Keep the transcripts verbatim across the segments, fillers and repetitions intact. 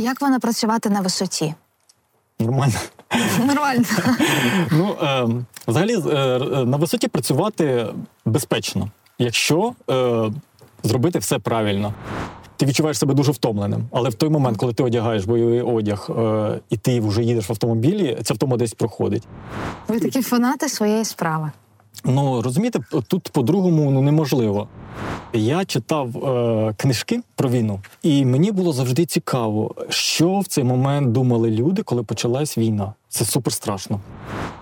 Як воно працювати на висоті? Нормально. Нормально. Ну, взагалі, на висоті працювати безпечно, якщо зробити все правильно. Ти відчуваєш себе дуже втомленим, але в той момент, коли ти одягаєш бойовий одяг е, і ти вже їдеш в автомобілі, ця втома десь проходить. Ви такі фанати своєї справи. Ну, розумієте, тут по-другому ну, неможливо. Я читав е, книжки про війну, і мені було завжди цікаво, що в цей момент думали люди, коли почалась війна. Це супер страшно.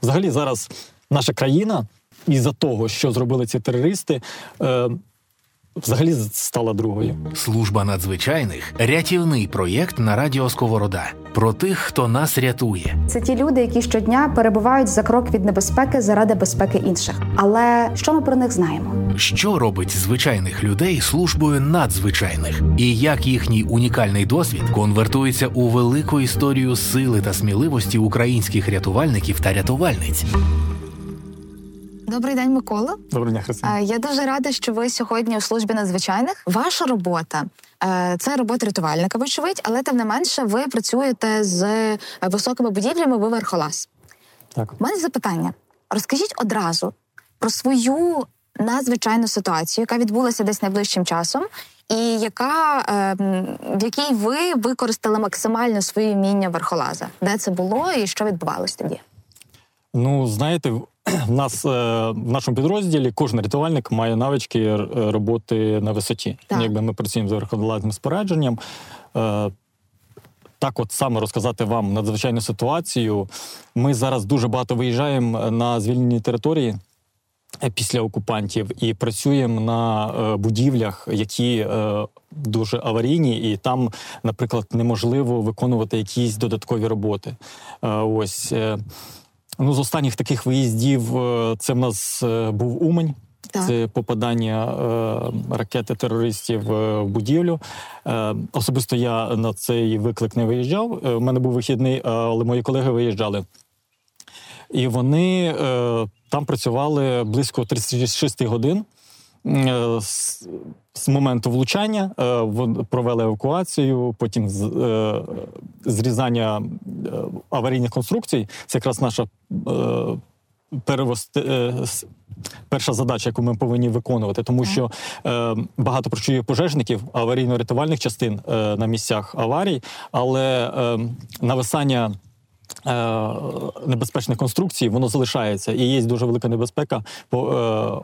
Взагалі зараз наша країна із-за того, що зробили ці терористи, е, взагалі стала другою. Служба надзвичайних – рятівний проєкт на радіо «Сковорода» про тих, хто нас рятує. Це ті люди, які щодня перебувають за крок від небезпеки заради безпеки інших. Але що ми про них знаємо? Що робить звичайних людей службою надзвичайних? І як їхній унікальний досвід конвертується у велику історію сили та сміливості українських рятувальників та рятувальниць? Добрий день, Микола. Добрий день, Христина. Я дуже рада, що ви сьогодні у службі надзвичайних. Ваша робота – це робота рятувальника, вочевидь, але тим не менше ви працюєте з високими будівлями, ви верхолаз. Так. У мене запитання. Розкажіть одразу про свою надзвичайну ситуацію, яка відбулася десь найближчим часом, і яка, в якій ви використали максимально своє вміння верхолаза. Де це було і що відбувалось тоді? Ну, знаєте, в нас, в нашому підрозділі кожен рятувальник має навички роботи на висоті. Так. Якби ми працюємо з верхолазним спорядженням. Так от саме розказати вам надзвичайну ситуацію. Ми зараз дуже багато виїжджаємо на звільнені території після окупантів і працюємо на будівлях, які дуже аварійні, і там, наприклад, неможливо виконувати якісь додаткові роботи. Ось... Ну, з останніх таких виїздів це в нас був Умань. Так. Це попадання е, ракети терористів в будівлю. Е, особисто я на цей виклик не виїжджав. У мене був вихідний, але мої колеги виїжджали. І вони е, там працювали близько тридцять шість годин. Е, з, з моменту влучання е, провели евакуацію, потім з, е, зрізання е, аварійних конструкцій. Це якраз наша е, перевости, е, перша задача, яку ми повинні виконувати, тому що е, багато працює пожежників, аварійно-рятувальних частин е, на місцях аварій, але е, нависання небезпечних конструкцій, воно залишається. І є дуже велика небезпека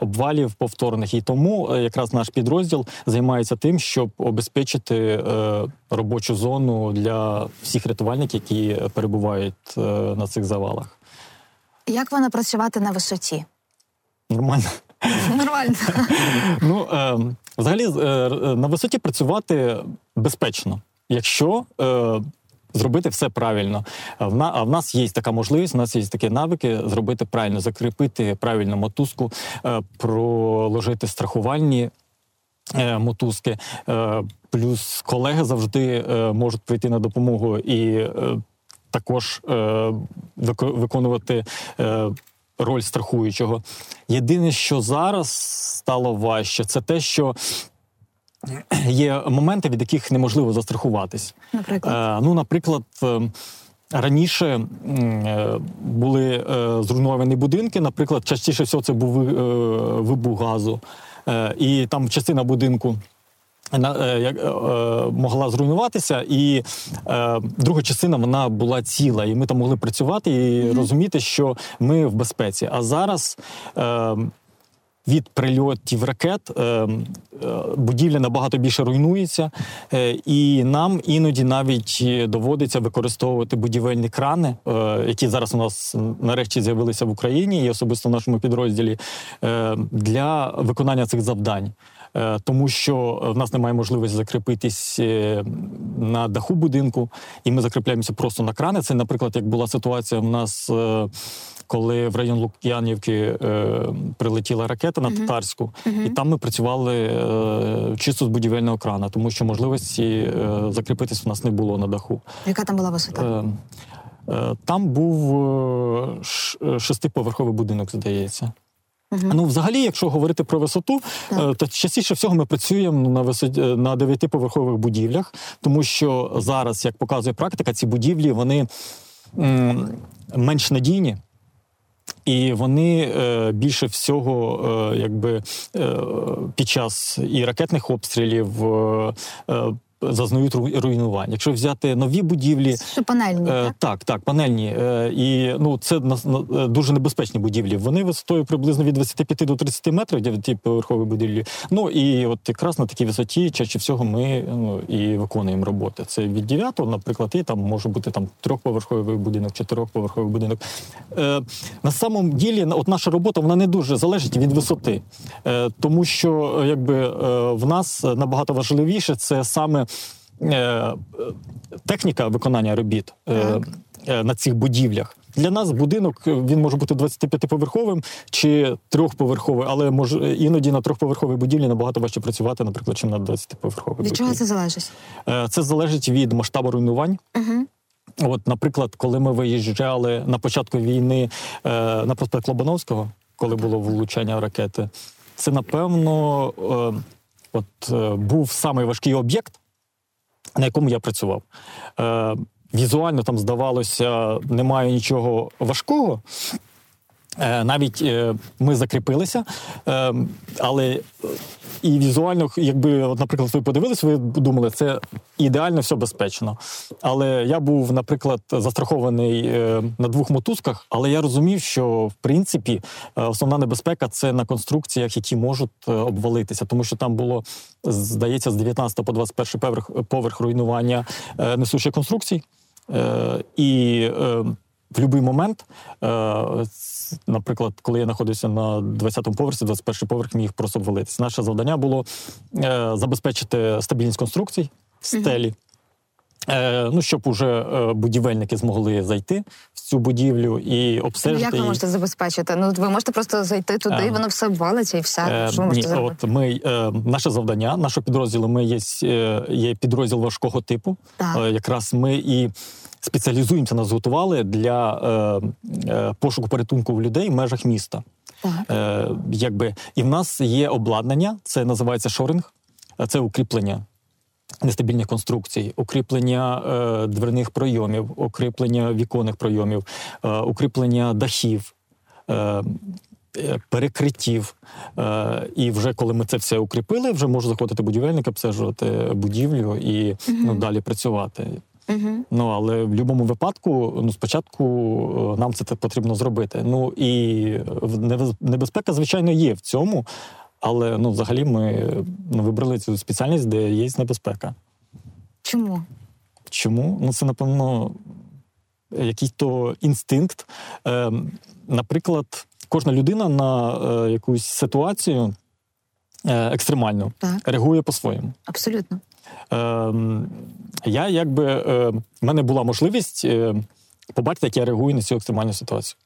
обвалів повторних. І тому якраз наш підрозділ займається тим, щоб обезпечити робочу зону для всіх рятувальників, які перебувають на цих завалах. Як воно працювати на висоті? Нормально. Нормально. Ну, взагалі, на висоті працювати безпечно. Якщо... зробити все правильно. А в нас є така можливість, у нас є такі навики зробити правильно, закріпити правильно мотузку, проложити страхувальні мотузки. Плюс колеги завжди можуть прийти на допомогу і також виконувати роль страхуючого. Єдине, що зараз стало важче, це те, що є моменти, від яких неможливо застрахуватись. Наприклад? Ну, наприклад, раніше були зруйновані будинки, наприклад, частіше всього це був вибух газу. І там частина будинку могла зруйнуватися, і друга частина, вона була ціла. І ми там могли працювати і розуміти, що ми в безпеці. А зараз... від прильотів ракет будівля набагато більше руйнується, і нам іноді навіть доводиться використовувати будівельні крани, які зараз у нас нарешті з'явилися в Україні і особисто в нашому підрозділі, для виконання цих завдань. Тому що в нас немає можливості закріпитись на даху будинку, і ми закріпляємося просто на крани. Це, наприклад, як була ситуація в нас, коли в район Лук'янівки прилетіла ракета на Татарську, uh-huh. і там ми працювали чисто з будівельного крана, тому що можливості закріпитись у нас не було на даху. Яка там була висота? Там був шестиповерховий будинок, здається. Угу. Ну, взагалі, якщо говорити про висоту, так. то частіше всього ми працюємо на висоті на дев'ятиповерхових будівлях, тому що зараз, як показує практика, ці будівлі, вони м- менш надійні. І вони більше всього, якби, під час і ракетних обстрілів зазнають руйнувань. Якщо взяти нові будівлі... Це панельні, так? Так, так, панельні. І, ну, це дуже небезпечні будівлі. Вони висотою приблизно від двадцяти п'яти до тридцяти метрів, дев'ятиповерхові будівлі. Ну, і от якраз на такій висоті чаще всього ми ну, і виконуємо роботи. Це від дев'ятого, наприклад, і там може бути там трьохповерховий будинок, чотирьохповерховий будинок. Е, на самом ділі, от наша робота, вона не дуже залежить від висоти. Е, тому що, якби, е, в нас набагато важливіше це саме техніка виконання робіт так. на цих будівлях. Для нас будинок, він може бути двадцятип'ятиповерховим чи трьохповерховим, але може іноді на трьохповерховій будівлі набагато важче працювати, наприклад, чим на двадцятиповерховій будівлі. Від чого це залежить? Це залежить від масштабу руйнувань. Угу. От, наприклад, коли ми виїжджали на початку війни на проспект Лобановського, коли було влучання ракети, це, напевно, от, був самий важкий об'єкт, на якому я працював. Е, візуально там здавалося, немає нічого важкого. Е, навіть е, ми закріпилися, е, але і візуально, якби, от, наприклад, ви подивились, ви думали, це ідеально все безпечно. Але я був, наприклад, застрахований е, на двох мотузках, але я розумів, що, в принципі, е, основна небезпека – це на конструкціях, які можуть е, обвалитися. Тому що там було, здається, з дев'ятнадцятого по двадцять перший поверх, поверх руйнування е, несучих конструкцій. Е, і... Е, В будь-який момент, наприклад, коли я знаходився на двадцятому поверсі, двадцять перший поверх міг просто ввалитися. Наше завдання було забезпечити стабільність конструкцій, стелі, ну, щоб уже будівельники змогли зайти в цю будівлю і обстежити. Ну, як ви можете забезпечити? Ну, ви можете просто зайти туди, воно все обвалиться і все. Що ви можете зробити? Ні, от ми, наше завдання, нашого підрозділу, ми є, є підрозділ важкого типу. Так. Якраз ми і спеціалізуємося, нас готували для е, е, пошуку порятунку в людей в межах міста. Е, якби. І в нас є обладнання, це називається шоринг, це укріплення нестабільних конструкцій, укріплення е, дверних пройомів, укріплення віконних пройомів, е, укріплення дахів, е, перекриттів. Е, і вже коли ми це все укріпили, вже може заходити будівельник, обстежувати будівлю і угу. ну, далі працювати. Угу. Ну, але в будь-якому випадку, ну, спочатку нам це потрібно зробити. Ну, і небезпека, звичайно, є в цьому, але, ну, взагалі ми ну, вибрали цю спеціальність, де є небезпека. Чому? Чому? Ну, це, напевно, якийсь-то інстинкт. Наприклад, кожна людина на якусь ситуацію екстремальну так. реагує по-своєму. Абсолютно. Я, якби, в мене була можливість побачити, як я реагую на цю екстремальну ситуацію.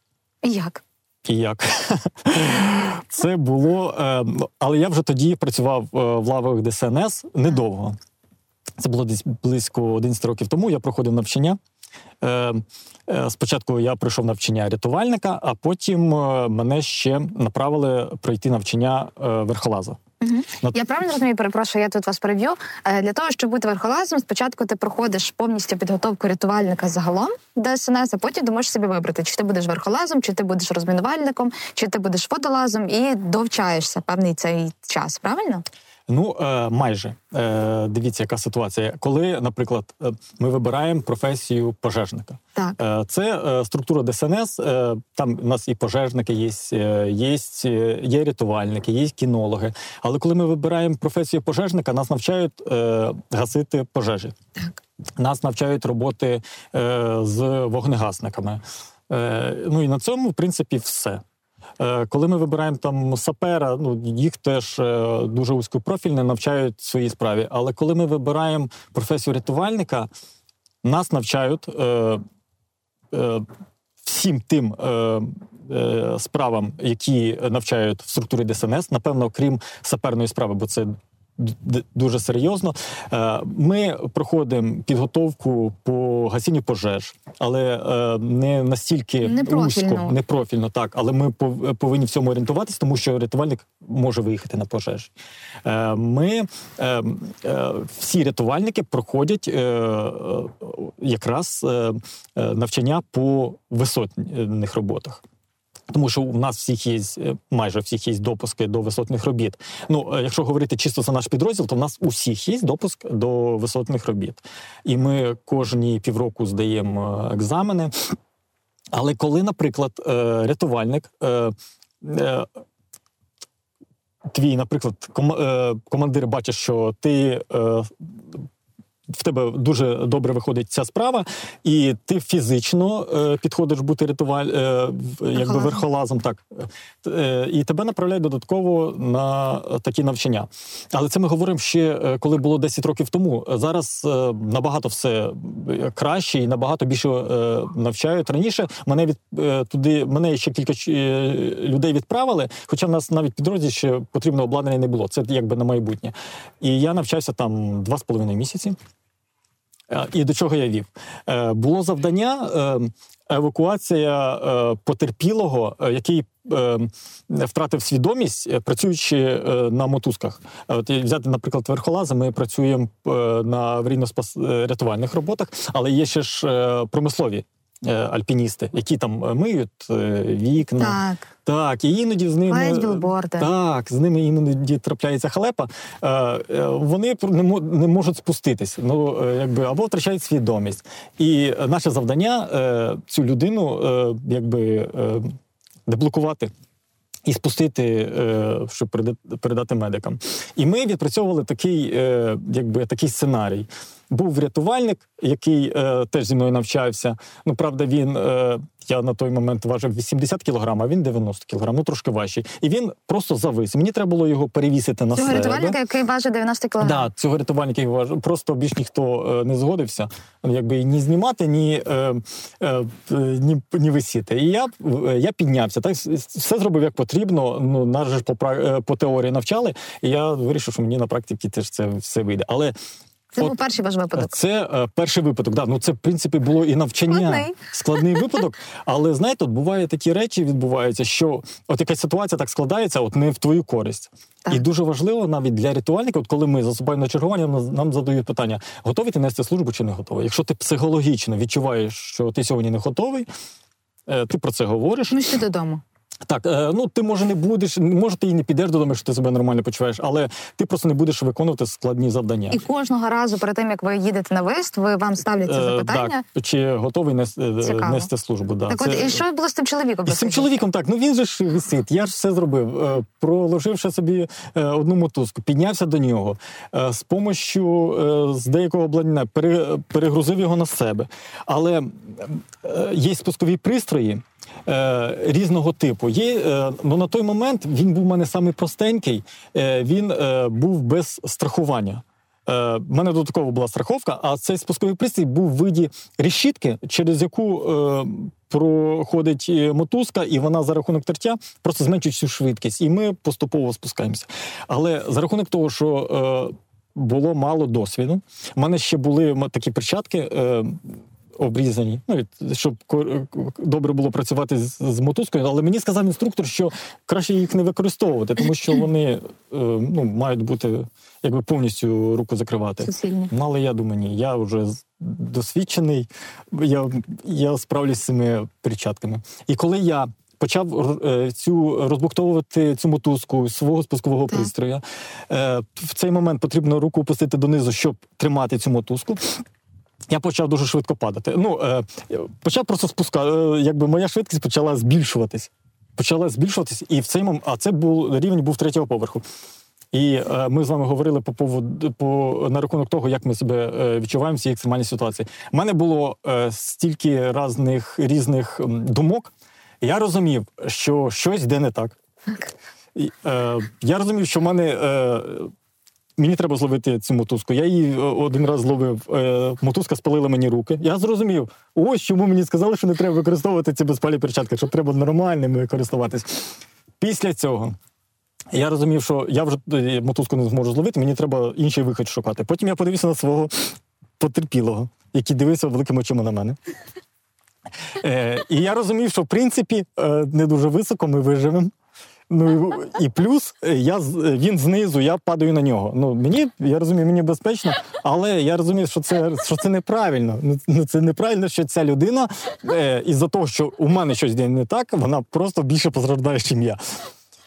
І як? І як. Це було... Але я вже тоді працював в лавах ДСНС недовго. Це було десь близько одинадцять років тому. Я проходив навчання. Спочатку я пройшов навчання рятувальника, а потім мене ще направили пройти навчання верхолаза. Угу. Над... Я правильно розумію, перепрошую, я тут вас переб'ю. Для того, щоб бути верхолазом, спочатку ти проходиш повністю підготовку рятувальника загалом ДСНС, а потім ти можеш собі вибрати, чи ти будеш верхолазом, чи ти будеш розмінувальником, чи ти будеш водолазом і довчаєшся певний цей час, правильно? Ну, майже. Дивіться, яка ситуація. Коли, наприклад, ми вибираємо професію пожежника. Так. Це структура ДСНС, там у нас і пожежники є, є, є рятувальники, є кінологи. Але коли ми вибираємо професію пожежника, нас навчають гасити пожежі. Так. Нас навчають роботи з вогнегасниками. Ну і на цьому, в принципі, все. Коли ми вибираємо там сапера, ну їх теж дуже вузькопрофільно навчають своїй справі. Але коли ми вибираємо професію рятувальника, нас навчають е, е, всім тим е, е, справам, які навчають в структурі ДСНС, напевно, окрім саперної справи, бо це дуже серйозно. Ми проходимо підготовку по гасінню пожеж, але не настільки вузько, не профільно, так, але ми повинні в цьому орієнтуватися, тому що рятувальник може виїхати на пожежі. Ми, всі рятувальники проходять якраз навчання по висотних роботах. Тому що у нас всіх є, майже всіх є допуски до висотних робіт. Ну, якщо говорити чисто за наш підрозділ, то в нас у всіх є допуск до висотних робіт. І ми кожні півроку здаємо екзамени. Але коли, наприклад, рятувальник, твій, наприклад, командир бачить, що ти... в тебе дуже добре виходить ця справа, і ти фізично е, підходиш бути рятуваль, е, якби верхолазом, так, е, і тебе направляють додатково на такі навчання. Але це ми говоримо ще, коли було десять років тому. Зараз е, набагато все краще і набагато більше е, навчають. Раніше мене від е, туди мене ще кілька е, людей відправили, хоча в нас навіть підрозділ ще потрібно обладнання не було. Це якби на майбутнє. І я навчався там два з половиною місяці. І до чого я вів? Було завдання евакуація потерпілого, який втратив свідомість, працюючи на мотузках. От, взяти, наприклад, верхолази, ми працюємо на аварійно-рятувальних роботах, але є ще ж промислові альпіністи, які там миють вікна. Так. Так, і іноді з ними... Мають білборди. Так, з ними іноді трапляється халепа. Вони не можуть спуститись, ну, якби, або втрачають свідомість. І наше завдання цю людину, якби, деблокувати і спустити, щоб передати медикам. І ми відпрацьовували такий, якби, такий сценарій. Був рятувальник, який е, теж зі мною навчався. Ну, правда, він, е, я на той момент важив вісімдесят кілограмів, а він дев'яносто кілограмів, ну, трошки важчий. І він просто завис. Мені треба було його перевісити на цього себе. Цього рятувальника, який важить дев'яносто кілограмів? Так, да, цього рятувальника, який важить. Просто більш ніхто е, не згодився, якби, ні знімати, ні, е, е, ні, ні висіти. І я, е, я піднявся. Так, все зробив, як потрібно. Ну, нас же ж по, е, по теорії навчали. І я вирішив, що мені на практиці теж це все вийде. Але це був перший ваш випадок? Це е, перший випадок, так. Да. Ну, це, в принципі, було і навчання. Складний. Складний випадок. Але, знаєте, от бувають такі речі, відбуваються, що от якась ситуація так складається, от не в твою користь. Так. І дуже важливо навіть для рятувальника, от коли ми заступаємо на чергування, нам, нам задають питання, готовий ти нести службу чи не готовий? Якщо ти психологічно відчуваєш, що ти сьогодні не готовий, е, ти про це говориш. Ну, йди додому. Так, ну ти може не будеш, може ти і не підеш додому, що ти себе нормально почуваєш, але ти просто не будеш виконувати складні завдання. І кожного разу перед тим, як ви їдете на виїзд, ви вам ставлять це запитання? Так, чи готовий нести, нести службу. Да. Так це... от, і що було з тим чоловіком? З цим чоловіком, так, ну він же ж висить, я ж все зробив. Проложивши собі одну мотузку, піднявся до нього, з помощю з деякого обладнання перегрузив його на себе. Але є спускові пристрої різного типу. Є, ну, на той момент він був у мене самий простенький, він був без страхування. У мене додатково була страховка, а цей спусковий пристрій був в виді решітки, через яку проходить мотузка, і вона за рахунок тертя просто зменшує всю швидкість, і ми поступово спускаємося. Але за рахунок того, що було мало досвіду, в мене ще були такі перчатки, обрізані, ну, щоб добре було працювати з, з мотузкою, але мені сказав інструктор, що краще їх не використовувати, тому що вони е, ну, мають бути, якби, повністю руку закривати. Суцільні. Але я думаю, ні, я вже досвідчений, я, я справлюсь з цими перчатками. І коли я почав е, цю, розбухтовувати цю мотузку свого спускового так. пристрою, е, в цей момент потрібно руку опустити донизу, щоб тримати цю мотузку. Я почав дуже швидко падати. Ну, почав просто спускати, якби моя швидкість почала збільшуватись. Почала збільшуватись, і в цей момент, а це був рівень був третього поверху. І ми з вами говорили по поводу по на рахунок того, як ми себе відчуваємо в цій екстремальній ситуації. У мене було стільки різних різних думок. Я розумів, що щось йде не так. І, е, я розумів, що в мене е, мені треба зловити цю мотузку. Я її один раз зловив. Мотузка спалила мені руки. Я зрозумів, ось чому мені сказали, що не треба використовувати ці безпалі перчатки, що треба нормальними користуватись. Після цього Я розумів, що я вже мотузку не зможу зловити, мені треба інший вихід шукати. Потім я подивився на свого потерпілого, який дивився великими очима на мене. Е, і я розумів, що в принципі не дуже високо ми виживемо. Ну і плюс я він знизу, я падаю на нього. Ну мені, я розумію, мені безпечно, але я розумію, що це що це неправильно. Ну це неправильно, що ця людина е, із-за того, що у мене щось не так, вона просто більше постраждає, ніж я.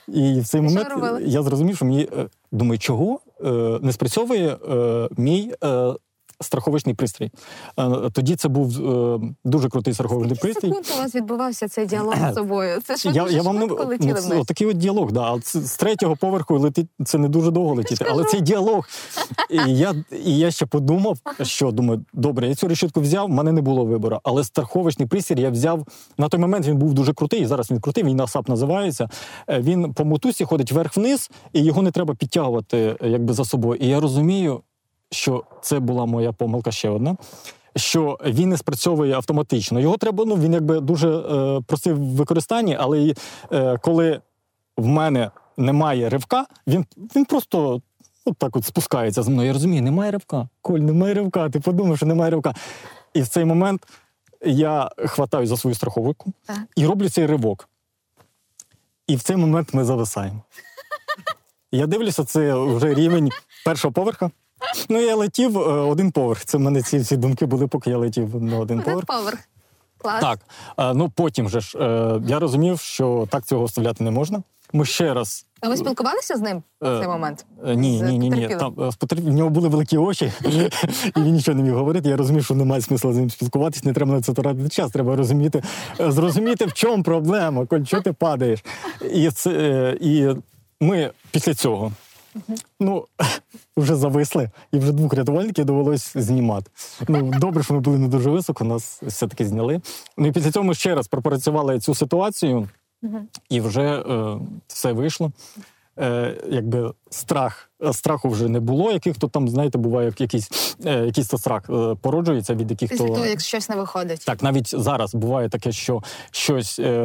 І в цей момент я зрозумів, що мені думаю, чого не спрацьовує мій страховочний пристрій. Тоді це був дуже крутий страховочний пристрій. Скільки секунд у вас відбувався цей діалог з собою? Це швидко, я, я вам швидко не... летіли вниз. Такий от діалог, да. З третього поверху летить, це не дуже довго летіти. Але цей діалог. І я, і я ще подумав, що, думаю, добре, я цю решітку взяв, в мене не було вибору. Але страховочний пристрій я взяв, на той момент він був дуже крутий, зараз він крутий, він НАСАП називається. Він по мотузці ходить вверх-вниз, і його не треба підтягувати якби за собою. І я розумію, що це була моя помилка ще одна, що він не спрацьовує автоматично. Його треба, ну, він якби дуже е, простий в використанні, але е, коли в мене немає ривка, він, він просто от так от спускається з мною. Я розумію, немає ривка. Коль, немає ривка, ти подумав, що немає ривка. І в цей момент я хватаю за свою страховку і роблю цей ривок. І в цей момент ми зависаємо. Я дивлюся, це вже рівень першого поверха. Ну, я летів один поверх. Це в мене ці всі думки були, поки я летів на один поверх. Один поверх. Клас. Так. Ну, потім же ж я розумів, що так цього оставляти не можна. Ми ще раз... А ви спілкувалися з ним в цей момент? Ні, ні, ні, ні. Там, в нього були великі очі, і він нічого не міг говорити. Я розумів, що немає смисла з ним спілкуватися, не треба на це тратити час, треба розуміти, зрозуміти, в чому проблема, коли чого ти падаєш. І, це, і ми після цього... Угу. Ну, вже зависли, і вже двох рятувальників довелось знімати. Ну, добре, що ми були не дуже високо, нас все-таки зняли. Ну, і після цього ми ще раз пропрацювали цю ситуацію, угу. І вже е, все вийшло. Е, якби страх, страху вже не було, яких-то там, знаєте, буває якийсь, е, якийсь то страх е, породжується від яких-то... Після того, як щось не виходить. Так, навіть зараз буває таке, що щось, е,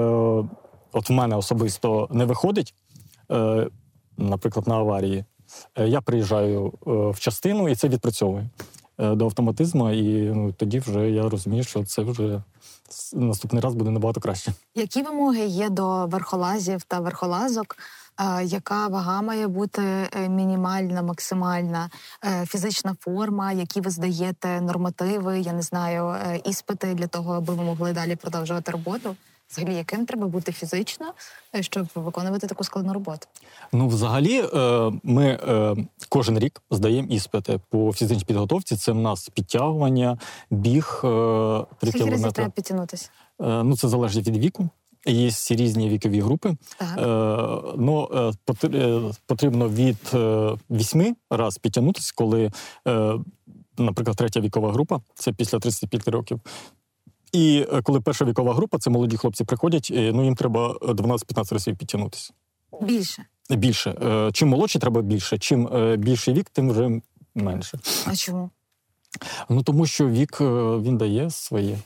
от в мене особисто не виходить, е, наприклад, на аварії, я приїжджаю в частину, і це відпрацьовує до автоматизму, і ну, тоді вже я розумію, що це вже наступний раз буде набагато краще. Які вимоги є до верхолазів та верхолазок? Яка вага має бути мінімальна, максимальна? Фізична форма, які ви здаєте нормативи, я не знаю, іспити для того, аби ви могли далі продовжувати роботу? Взагалі, яким треба бути фізично, щоб виконувати таку складну роботу? Ну, взагалі, ми кожен рік здаємо іспити по фізичній підготовці. Це в нас підтягування, біг, три кілометри. Скільки разів треба підтягнутися? Ну, це залежить від віку. Є різні вікові групи. Ну, потрібно від восьми раз підтягнутися, коли, наприклад, третя вікова група, це після тридцяти п'яти років. І коли перша вікова група, це молоді хлопці приходять, ну їм треба дванадцять-п'ятнадцять разів підтягнутися. Більше? Більше. Чим молодші, треба більше. Чим більший вік, тим вже менше. А чому? Ну тому що вік, він дає своє.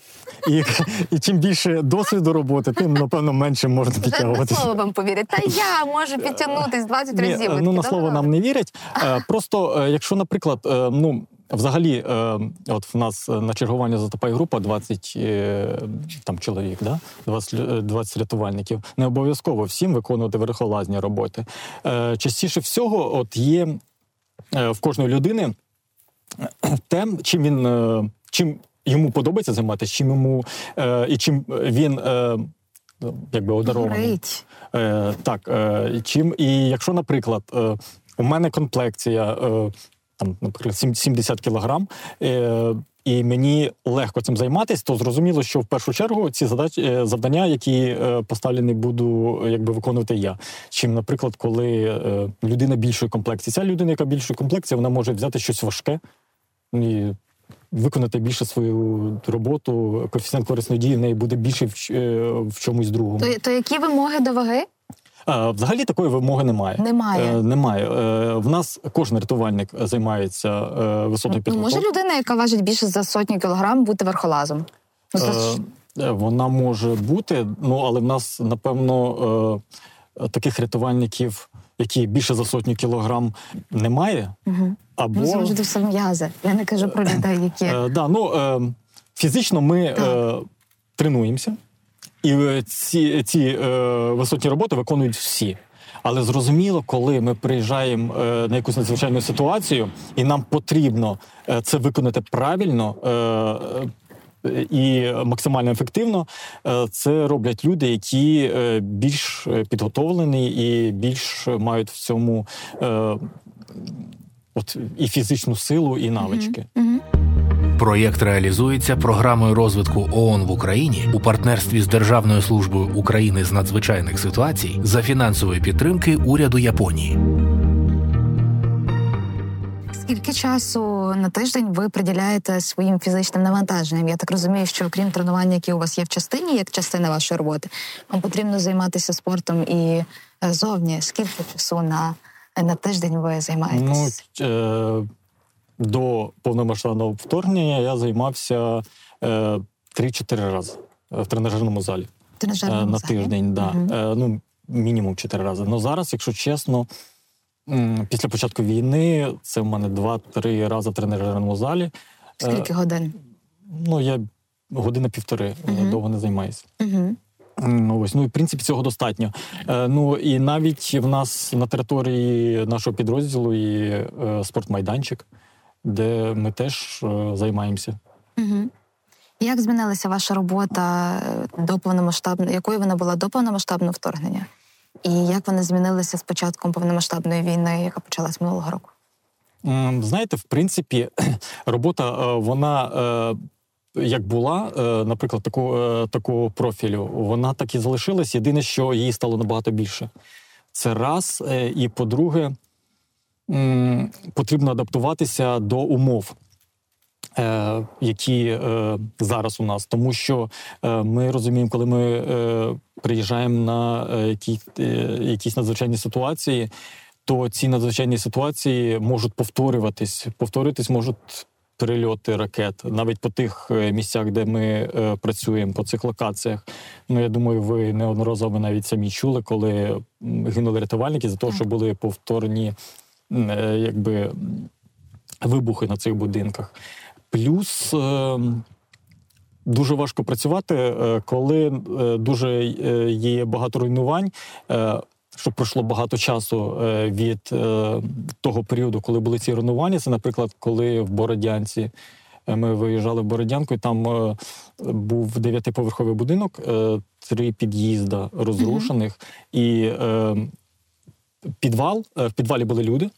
І, і чим більше досвіду роботи, тим, напевно, менше можна підтягуватися. На слово вам повірять. Та я можу підтягнутися двадцять разів. Ну, на слово нам не вірять. Просто, якщо, наприклад, ну... Взагалі, от в нас на чергування затопає група двадцять там, чоловік, да? двадцять, двадцять рятувальників. Не обов'язково всім виконувати верхолазні роботи. Частіше всього от є в кожної людини те, чим, він, чим йому подобається займатися, чим йому, і чим він... Якби одарований. Так, чим, і якщо, наприклад, у мене комплекція... там, наприклад, сімдесят кілограм, і мені легко цим займатися, то зрозуміло, що в першу чергу ці задачі, завдання, які поставлені буду якби, виконувати я. Чим, наприклад, коли людина більшої комплекції. Ця людина, яка більшої комплекції, вона може взяти щось важке і виконати більше свою роботу, коефіцієнт корисної дії в неї буде більше в чомусь другому. То, то які вимоги до ваги? Взагалі такої вимоги немає. Немає. Е, немає. Е, в нас кожен рятувальник займається е, висотною підготовкою. Може людина, яка важить більше за сотні кілограм, бути верхолазом? Ну, е, е, вона може бути, ну але в нас, напевно, е, таких рятувальників, які більше за сотню кілограм, немає. Угу. Або... Ну, завжди до все м'язи. Я не кажу про людей, які... Е, да, ну, е, фізично ми е, тренуємося, і ці, ці е, висотні роботи виконують всі. Але зрозуміло, коли ми приїжджаємо на якусь надзвичайну ситуацію, і нам потрібно це виконати правильно і максимально ефективно, це роблять люди, які більш підготовлені і більш мають в цьому от, і фізичну силу, і навички. Проєкт реалізується програмою розвитку ООН в Україні у партнерстві з Державною службою України з надзвичайних ситуацій за фінансової підтримки уряду Японії. Скільки часу на тиждень ви приділяєте своїм фізичним навантаженням? Я так розумію, що окрім тренувань, які у вас є в частині, як частина вашої роботи, вам потрібно займатися спортом і зовні. Скільки часу на, на тиждень ви займаєтесь? Ну, е- До повномасштабного вторгнення я займався е, три-чотири рази в тренажерному залі. Тренажерному е, на залі? Тиждень, так. Да. Угу. Е, ну, мінімум чотири рази. Ну зараз, якщо чесно, м- після початку війни це в мене два-три рази в тренажерному залі. Скільки е, годин? Ну, я година-півтори, угу. довго не займаюся. Угу. Ну, ось, ну, в принципі, цього достатньо. Е, ну, і навіть в нас на території нашого підрозділу є е, спортмайданчик, де ми теж е, займаємося. Угу. Як змінилася ваша робота до повномасштабного, якою вона була до повномасштабного вторгнення? І як вона змінилася з початком повномасштабної війни, яка почалась минулого року? Знаєте, в принципі, робота, вона як була, наприклад, такого, такого профілю, вона так і залишилась. Єдине, що її стало набагато більше. Це раз. І по-друге, потрібно адаптуватися до умов, які зараз у нас. Тому що ми розуміємо, коли ми приїжджаємо на якісь надзвичайні ситуації, то ці надзвичайні ситуації можуть повторюватись. Повторюватись можуть перельоти ракет, навіть по тих місцях, де ми працюємо, по цих локаціях. Ну, я думаю, ви неодноразово навіть самі чули, коли гинули рятувальники за те, що були повторні якби вибухи на цих будинках. Плюс дуже важко працювати, коли дуже є багато руйнувань, щоб пройшло багато часу від того періоду, коли були ці руйнування. Це, наприклад, коли в Бородянці, ми виїжджали в Бородянку, і там був дев'ятиповерховий будинок, три під'їзда розрушених, і підвал, в підвалі були люди,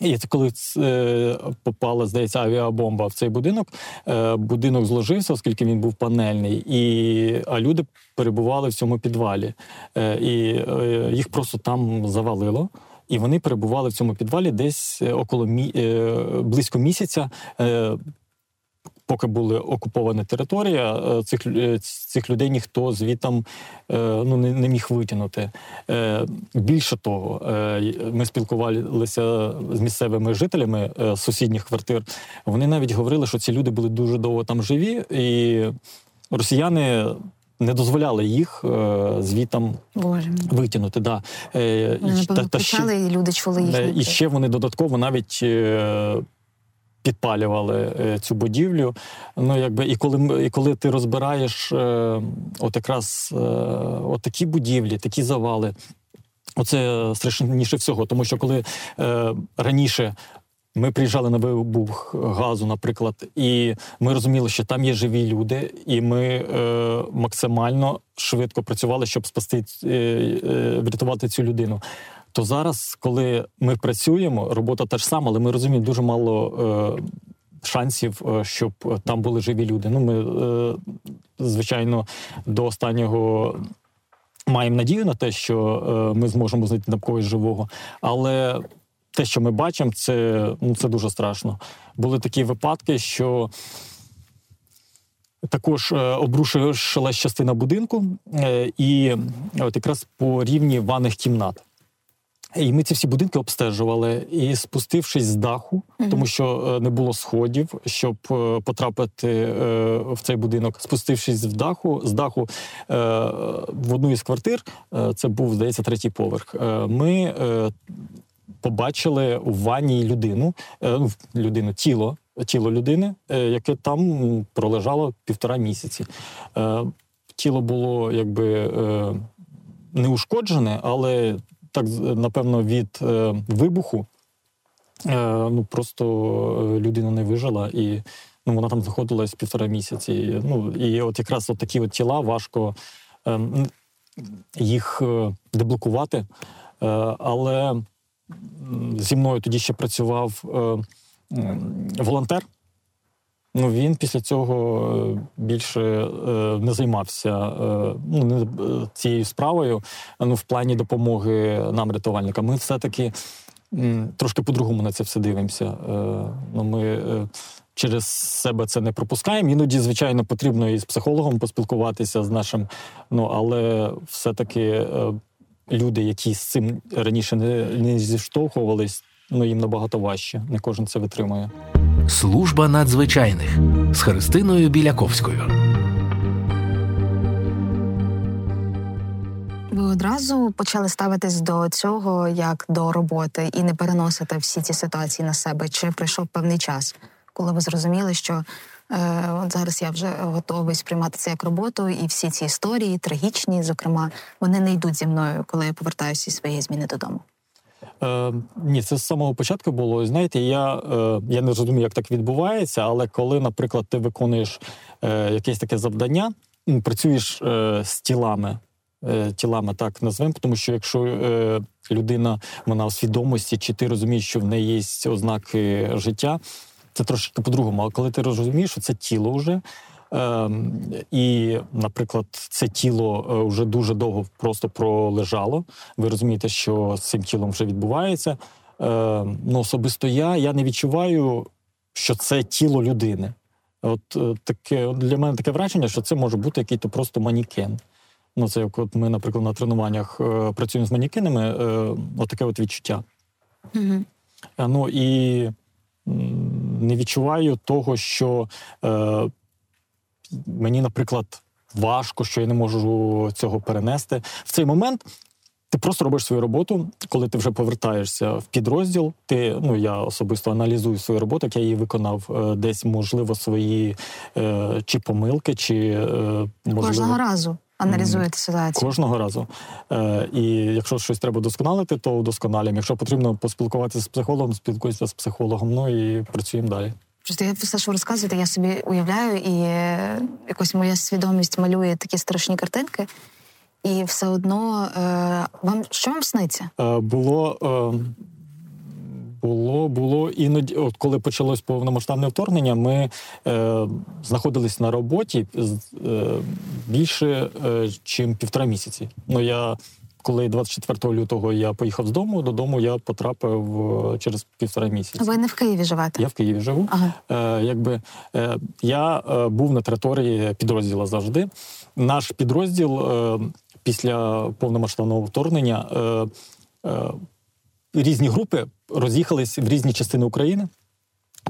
і коли е, попала, здається, авіабомба в цей будинок, е, будинок зложився, оскільки він був панельний, і, а люди перебували в цьому підвалі. Е, і е, їх просто там завалило, і вони перебували в цьому підвалі десь около мі, е, близько місяця, е, поки була окупована територія, цих, цих людей ніхто звідтам ну, не, не міг витягнути. Більше того, ми спілкувалися з місцевими жителями сусідніх квартир. Вони навіть говорили, що ці люди були дуже довго там живі, і росіяни не дозволяли їх звідтам витягнути. Да. Вони та, почали, та, і люди чули їх. І ще вони додатково навіть... підпалювали цю будівлю. Ну, якби, і, коли, і коли ти розбираєш е, от якраз е, от такі будівлі, такі завали, оце страшніше всього. Тому що коли е, раніше ми приїжджали на вибух газу, наприклад, і ми розуміли, що там є живі люди, і ми е, максимально швидко працювали, щоб спасти, е, е, врятувати цю людину. То зараз, коли ми працюємо, робота та ж сама, але ми розуміємо, дуже мало е, шансів, щоб там були живі люди. Ну, ми, е, звичайно, до останнього маємо надію на те, що е, ми зможемо знайти на когось живого. Але те, що ми бачимо, це, ну, це дуже страшно. Були такі випадки, що також обрушилась частина будинку, е, і от якраз по рівні ванних кімнат. І ми ці всі будинки обстежували, і спустившись з даху, mm-hmm. тому що не було сходів, щоб потрапити в цей будинок, спустившись в даху, з даху в одну із квартир, це був, здається, третій поверх, ми побачили у ванні людину, людину, тіло, тіло людини, яке там пролежало півтора місяці. Тіло було, якби, не ушкоджене, але... так, напевно, від е, вибуху е, ну, просто людина не вижила, і ну, вона там знаходилась півтора місяці. І, ну, і от якраз от такі от тіла важко е, їх деблокувати. Е, але зі мною тоді ще працював е, волонтер. Ну, він після цього більше е, не займався е, ну, цією справою, ну, в плані допомоги нам, рятувальникам. Ми все-таки м, трошки по-другому на це все дивимося. Е, ну, ми е, через себе це не пропускаємо. Іноді, звичайно, потрібно і з психологом поспілкуватися, з нашим, ну, але все-таки е, люди, які з цим раніше не, не зіштовхувались, ну, їм набагато важче. Не кожен це витримує. Служба надзвичайних з Христиною Біляковською. Ви одразу почали ставитись до цього як до роботи і не переносити всі ці ситуації на себе? Чи прийшов певний час, коли ви зрозуміли, що е, от зараз я вже готовий сприймати це як роботу, і всі ці історії, трагічні, зокрема, вони не йдуть зі мною, коли я повертаюся із своєї зміни додому? Е, ні, це з самого початку було. Знаєте, я, е, я не розумію, як так відбувається, але коли, наприклад, ти виконуєш е, якесь таке завдання, працюєш е, з тілами, е, тілами так назвемо, тому що якщо е, людина, вона у свідомості, чи ти розумієш, що в неї є ознаки життя, це трошки по-другому. А коли ти розумієш, що це тіло вже, е, і, наприклад, це тіло вже дуже довго просто пролежало. Ви розумієте, що з цим тілом вже відбувається. Е, ну, особисто я, я не відчуваю, що це тіло людини. От таке для мене таке враження, що це може бути який-то просто манікен. Ну, це як от ми, наприклад, на тренуваннях е, працюємо з манікенами, е, от таке от відчуття. Mm-hmm. Е, ну, і м, не відчуваю того, що... Е, мені, наприклад, важко, що я не можу цього перенести. В цей момент ти просто робиш свою роботу, коли ти вже повертаєшся в підрозділ. Ти, ну, я особисто аналізую свою роботу, як я її виконав, десь, можливо, свої е, чи помилки, чи... Е, можливо, кожного разу аналізуєте ситуацію. Кожного разу. Е, і якщо щось треба досконалити, то удосконалюємо. Якщо потрібно поспілкуватися з психологом, спілкуюся з психологом, ну і працюємо далі. Просто я все, що ви розказуєте, я собі уявляю, і якось моя свідомість малює такі страшні картинки, і все одно, е, вам що вам сниться? Е, було, е, було, було іноді, от коли почалось повномасштабне вторгнення, ми е, знаходились на роботі е, більше, ніж е, півтора місяці. Ну, я, коли двадцять четвертого лютого я поїхав з дому, додому я потрапив через півтора місяця. Ви не в Києві живете? Я в Києві живу. Ага. Е, якби, е, я е, був на території підрозділу завжди. Наш підрозділ е, після повномасштабного вторгнення е, е, різні групи роз'їхались в різні частини України,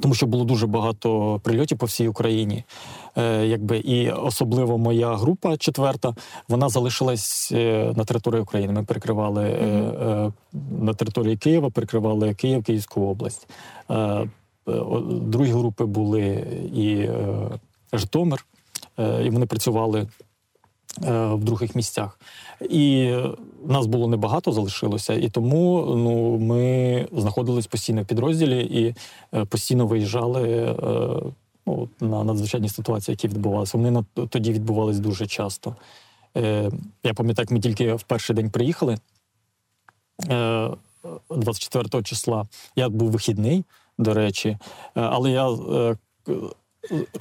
тому що було дуже багато прильотів по всій Україні. Е, якби, і особливо моя група четверта, вона залишилась е, на території України. Ми перекривали е, е, на території Києва, перекривали Київ, Київську область. Е, е, другі групи були і е, Житомир, е, і вони працювали е, в других місцях. І нас було небагато, залишилося, і тому, ну, ми знаходились постійно в підрозділі і е, постійно виїжджали е, ну, на надзвичайні ситуації, які відбувалися. Вони тоді відбувалися дуже часто. Е, я пам'ятаю, як ми тільки в перший день приїхали, е, двадцять четвертого числа. Я був вихідний, до речі, е, але я е,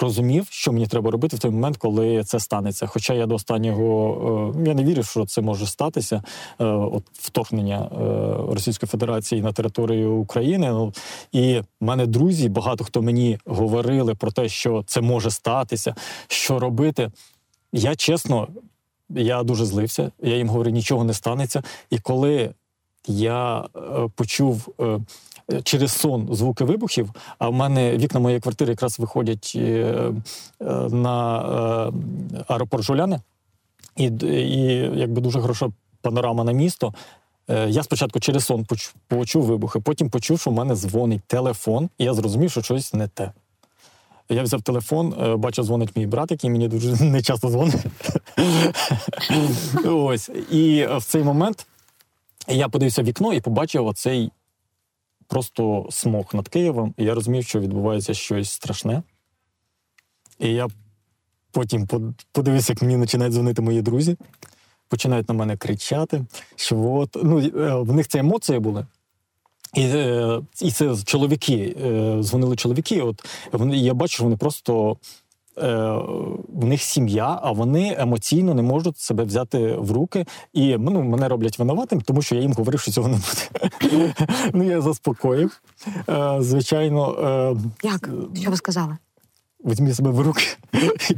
розумів, що мені треба робити в той момент, коли це станеться. Хоча я до останнього, е, я не вірив, що це може статися, е, от вторгнення е, Російської Федерації на територію України. Ну, і в мене друзі, багато хто мені говорили про те, що це може статися, що робити. Я, чесно, я дуже злився. Я їм говорю, нічого не станеться. І коли я почув через сон звуки вибухів, а в мене вікна моєї квартири якраз виходять на аеропорт Жуляни, і, і якби дуже хороша панорама на місто. Я спочатку через сон почув вибухи, потім почув, що в мене дзвонить телефон, і я зрозумів, що щось не те. Я взяв телефон, бачу, дзвонить мій брат, який мені дуже нечасто дзвонить. Ось. І в цей момент я подивився в вікно і побачив оцей просто смог над Києвом. Я розумів, що відбувається щось страшне. І я потім подивився, як мені починають дзвонити мої друзі. Починають на мене кричати, що от... Ну, в них це емоції були. І, і це чоловіки, дзвонили чоловіки, от вони, я бачу, що вони просто, в них сім'я, а вони емоційно не можуть себе взяти в руки. І ну, мене роблять винуватим, тому що я їм говорив, що цього не буде. Ну, я заспокоїв, звичайно. Як? Що ви сказали? Візьми себе в руки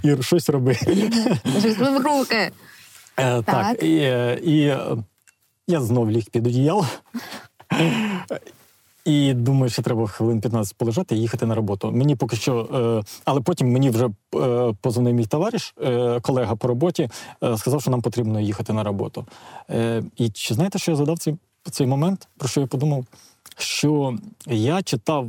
і щось роби. Візьми себе в руки! Так, і я знов ліг під одіяло. І думаю, що треба хвилин п'ятнадцять полежати і їхати на роботу. Мені поки що... Але потім мені вже позвонив мій товариш, колега по роботі, сказав, що нам потрібно їхати на роботу. І чи знаєте, що я згадав цей, цей момент, про що я подумав? Що я читав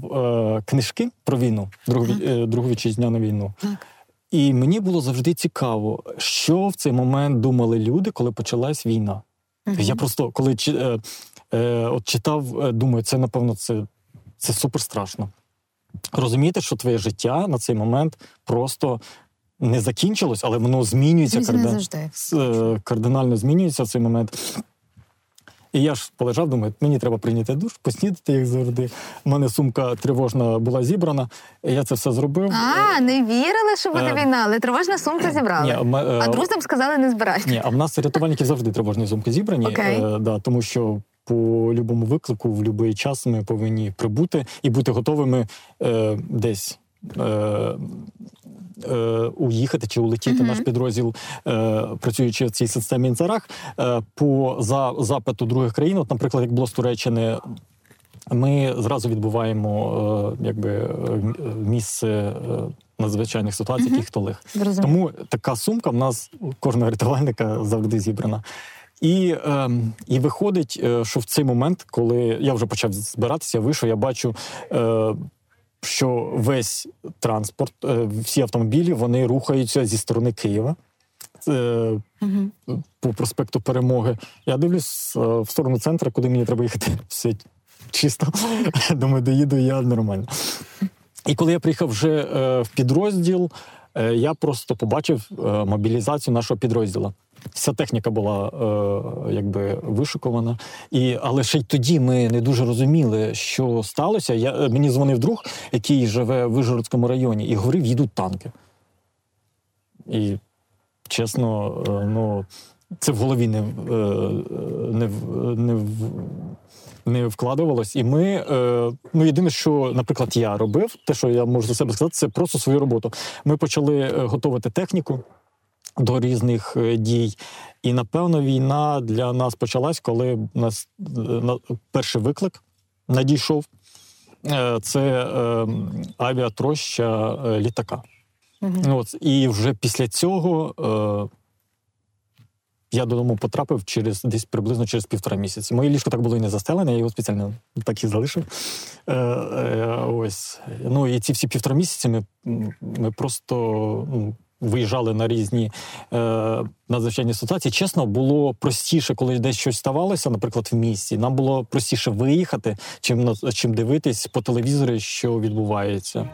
книжки про війну, Другу, Другу вітчизняну війну. Так. І мені було завжди цікаво, що в цей момент думали люди, коли почалась війна. Uh-huh. Я просто, коли е, е, от читав, думаю, це, напевно, це, це супер страшно. Розумієте, що твоє життя на цей момент просто не закінчилось, але воно змінюється кардинально, кардинально змінюється в цей момент. І я ж полежав, думаю, мені треба прийняти душ, поснідати, як завжди. У мене сумка тривожна була зібрана, я це все зробив. А, не вірили, що буде е... війна, але тривожна сумка зібрали. Ні, а, е... а друзям сказали не збирати. Ні, а в нас рятувальників завжди тривожні сумки зібрані, okay. е, да, тому що по любому виклику, в будь-який час ми повинні прибути і бути готовими е, десь е, е, уїхати чи улетіти. Mm-hmm. Наш підрозділ, е, працюючи в цій системі НЦАРАХ, е, по за, запиту других країн, от, наприклад, як було з Туреччини, ми зразу відбуваємо е, якби, місце е, надзвичайних ситуацій, mm-hmm. яких то лих. Тому така сумка в нас у кожного рятувальника завжди зібрана. І, е, і виходить, що в цей момент, коли я вже почав збиратися, я вийшов, я бачу... Е, що весь транспорт, всі автомобілі, вони рухаються зі сторони Києва, uh-huh. по проспекту Перемоги. Я дивлюсь в сторону центру, куди мені треба їхати. Все чисто. Думаю, доїду я нормально. І коли я приїхав вже в підрозділ, я просто побачив мобілізацію нашого підрозділу. Вся техніка була е, якби вишикована. І, але ще й тоді ми не дуже розуміли, що сталося. Я, мені дзвонив друг, який живе в Вижгородському районі, і говорив, їдуть танки. І, чесно, е, ну, це в голові не, е, не, не, не вкладувалось. І ми, е, ну, єдине, що, наприклад, я робив, те, що я можу за себе сказати, це просто свою роботу. Ми почали готувати техніку до різних дій. І, напевно, війна для нас почалась, коли нас перший виклик надійшов. Це авіатроща літака. Угу. От, і вже після цього я додому потрапив через десь приблизно через півтора місяці. Моє ліжко так було і не застелене, я його спеціально так і залишив. Е, е, ось. Ну, і ці всі півтора місяці ми, ми просто... Ну, виїжджали на різні е, надзвичайні ситуації. Чесно, було простіше, коли десь щось ставалося, наприклад, в місті. Нам було простіше виїхати, чим, чим дивитись по телевізорі, що відбувається.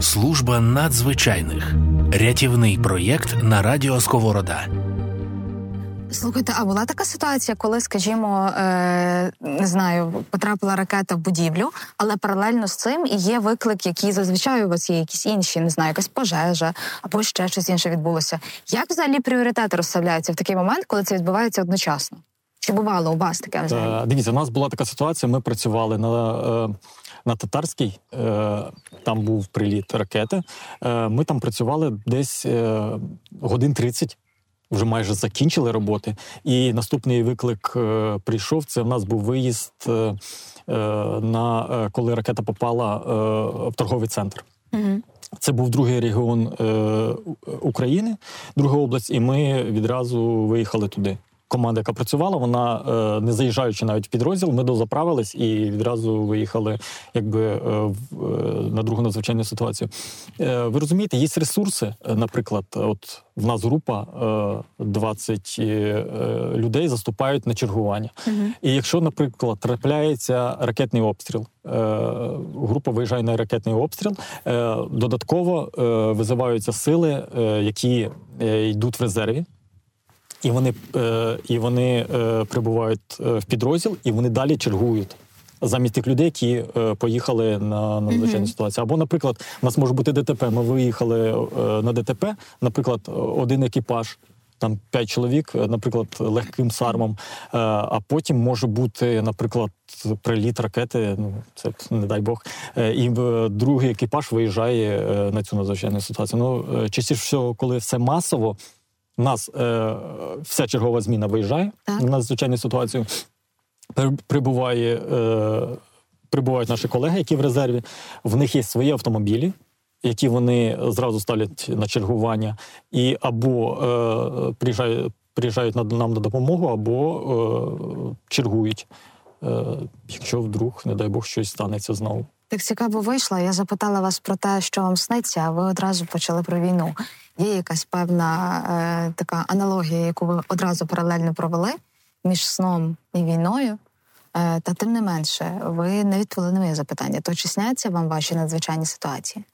Служба надзвичайних. Рятівний проєкт на радіо Сковорода. Слухайте, а була така ситуація, коли, скажімо, е, не знаю, потрапила ракета в будівлю, але паралельно з цим є виклик, який зазвичай у вас є якісь інші, не знаю, якась пожежа або ще щось інше відбулося. Як взагалі пріоритети розставляються в такий момент, коли це відбувається одночасно? Чи бувало у вас таке взагалі? Е, дивіться, у нас була така ситуація, ми працювали на, е, на Татарській, е, там був приліт ракети, е, ми там працювали десь е, годин тридцять. вже майже закінчили роботи. І наступний виклик е, прийшов, це в нас був виїзд, е, на, е, коли ракета попала е, в торговий центр. Угу. Це був другий регіон е, України, друга область, і ми відразу виїхали туди. Команда, яка працювала, вона, не заїжджаючи навіть в підрозділ, ми дозаправились і відразу виїхали якби на другу надзвичайну ситуацію. Ви розумієте, є ресурси, наприклад, от в нас група двадцять людей заступають на чергування. Угу. І якщо, наприклад, трапляється ракетний обстріл, група виїжджає на ракетний обстріл, додатково визиваються сили, які йдуть в резерві, І вони, і вони прибувають в підрозділ, і вони далі чергують замість тих людей, які поїхали на надзвичайну mm-hmm. ситуацію. Або, наприклад, у нас може бути ДТП, ми виїхали на ДТП, наприклад, один екіпаж, там п'ять чоловік, наприклад, легким сармом, а потім може бути, наприклад, приліт ракети, ну це не дай Бог, і другий екіпаж виїжджає на цю надзвичайну ситуацію. Ну, частіше всього, коли все масово, у нас е, вся чергова зміна виїжджає так. на надзвичайну ситуацію. Прибуває, е, прибувають наші колеги, які в резерві. В них є свої автомобілі, які вони зразу ставлять на чергування. І або е, приїжджають, приїжджають нам на допомогу, або е, чергують, е, якщо вдруг, не дай Бог, щось станеться знову. Так цікаво вийшло. Я запитала вас про те, що вам сниться, а ви одразу почали про війну. Є якась певна е, така аналогія, яку ви одразу паралельно провели між сном і війною. Е, та тим не менше, ви не відповіли на моє запитання. То чи сняться вам ваші надзвичайні ситуації?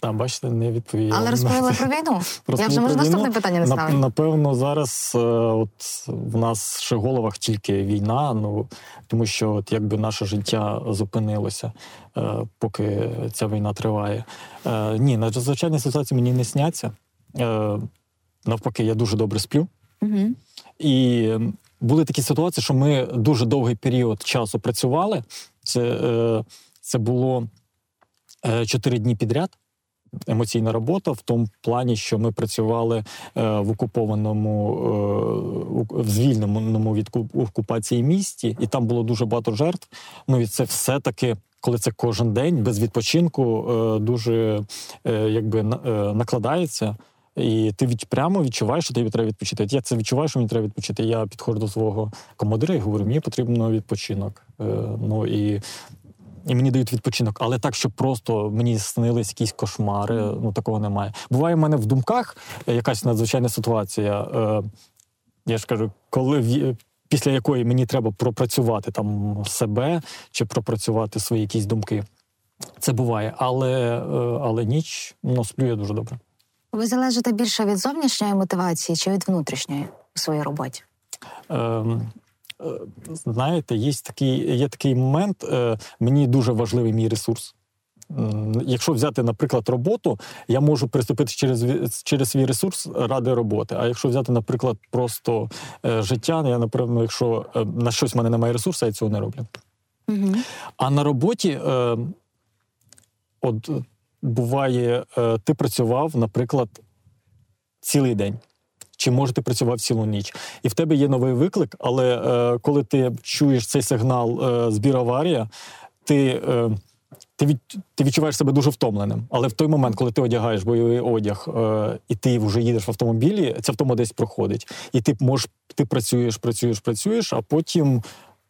Там, бачите, не відповіли. Але розповіли про війну. Просто Я вже можу наступне питання не ставити. Напевно, зараз е, от, в нас ще в головах тільки війна, ну, тому що от, якби наше життя зупинилося, е, поки ця війна триває. Е, ні, надзвичайні ситуації мені не сняться. Е, навпаки, я дуже добре сплю. Угу. І були такі ситуації, що ми дуже довгий період часу працювали. Це, е, це було чотири дні підряд. Емоційна робота в тому плані, що ми працювали в окупованому, в звільненому від окупації місті, і там було дуже багато жертв. Ну і це все-таки, коли це кожен день, без відпочинку, дуже якби накладається. І ти від, прямо відчуваєш, що тобі треба відпочити. Я це відчуваю, що мені треба відпочити. Я підходжу до свого командира і говорю, мені потрібно відпочинок. Ну і... І мені дають відпочинок. Але так, що просто мені снились якісь кошмари, ну такого немає. Буває в мене в думках якась надзвичайна ситуація. Е, я ж кажу, коли, після якої мені треба пропрацювати там себе чи пропрацювати свої якісь думки. Це буває. Але, е, але ніч, ну, сплю я дуже добре. Ви залежите більше від зовнішньої мотивації чи від внутрішньої у своїй роботі? Е, Знаєте, є такий, є такий момент, мені дуже важливий мій ресурс. Якщо взяти, наприклад, роботу, я можу переступити через, через свій ресурс ради роботи. А якщо взяти, наприклад, просто життя, я, напевно, якщо на щось в мене немає ресурсу, я цього не роблю. Угу. А на роботі, от буває, ти працював, наприклад, цілий день. Чи, може, ти працював цілу ніч. І в тебе є новий виклик, але е, коли ти чуєш цей сигнал е, «збір аварія», ти, е, ти, від, ти відчуваєш себе дуже втомленим. Але в той момент, коли ти одягаєш бойовий одяг, е, і ти вже їдеш в автомобілі, ця втома десь проходить. І ти, можеш, ти працюєш, працюєш, працюєш, а потім,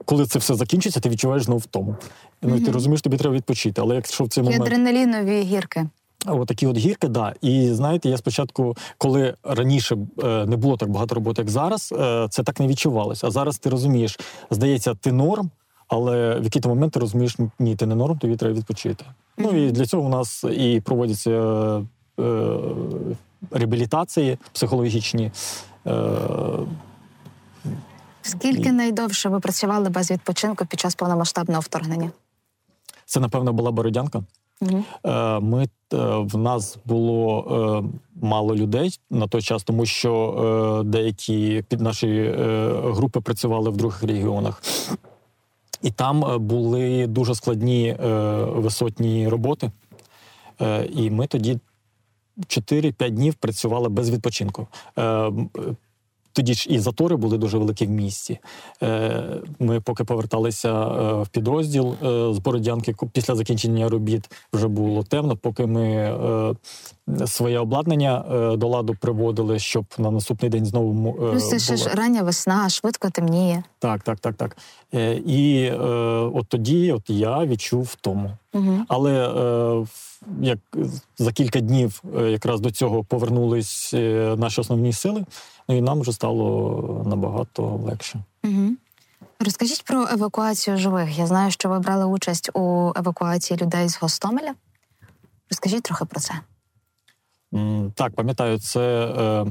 коли це все закінчиться, ти відчуваєш знову втому. Ну, mm-hmm. і ти розумієш, тобі треба відпочити. Але якщо в цей момент... Адреналінові гірки. Отакі от гірки, да. І, знаєте, я спочатку, коли раніше не було так багато роботи, як зараз, це так не відчувалося. А зараз ти розумієш, здається, ти норм, але в який-то момент ти розумієш, ні, ти не норм, тобі треба відпочити. Mm-hmm. Ну, і для цього у нас і проводяться е, е, реабілітації психологічні. Е, Скільки і... найдовше ви працювали без відпочинку під час повномасштабного вторгнення? Це, напевно, була Бородянка. Mm-hmm. Ми, в нас було е, мало людей на той час, тому що е, деякі під наші е, групи працювали в других регіонах. І там були дуже складні е, висотні роботи. Е, і ми тоді чотири-п'ять днів працювали без відпочинку. Тоді ж і затори були дуже великі в місті. Ми поки поверталися в підрозділ з Бородянки, після закінчення робіт вже було темно, поки ми своє обладнання до ладу приводили, щоб на наступний день знову було. Це ж рання весна, швидко темніє. Так, так, так, так. І от тоді от я відчув втому. Угу. Але як за кілька днів якраз до цього повернулись наші основні сили, ну і нам вже стало набагато легше. Угу. Розкажіть про евакуацію живих. Я знаю, що ви брали участь у евакуації людей з Гостомеля. Розкажіть трохи про це. Так, пам'ятаю, це е,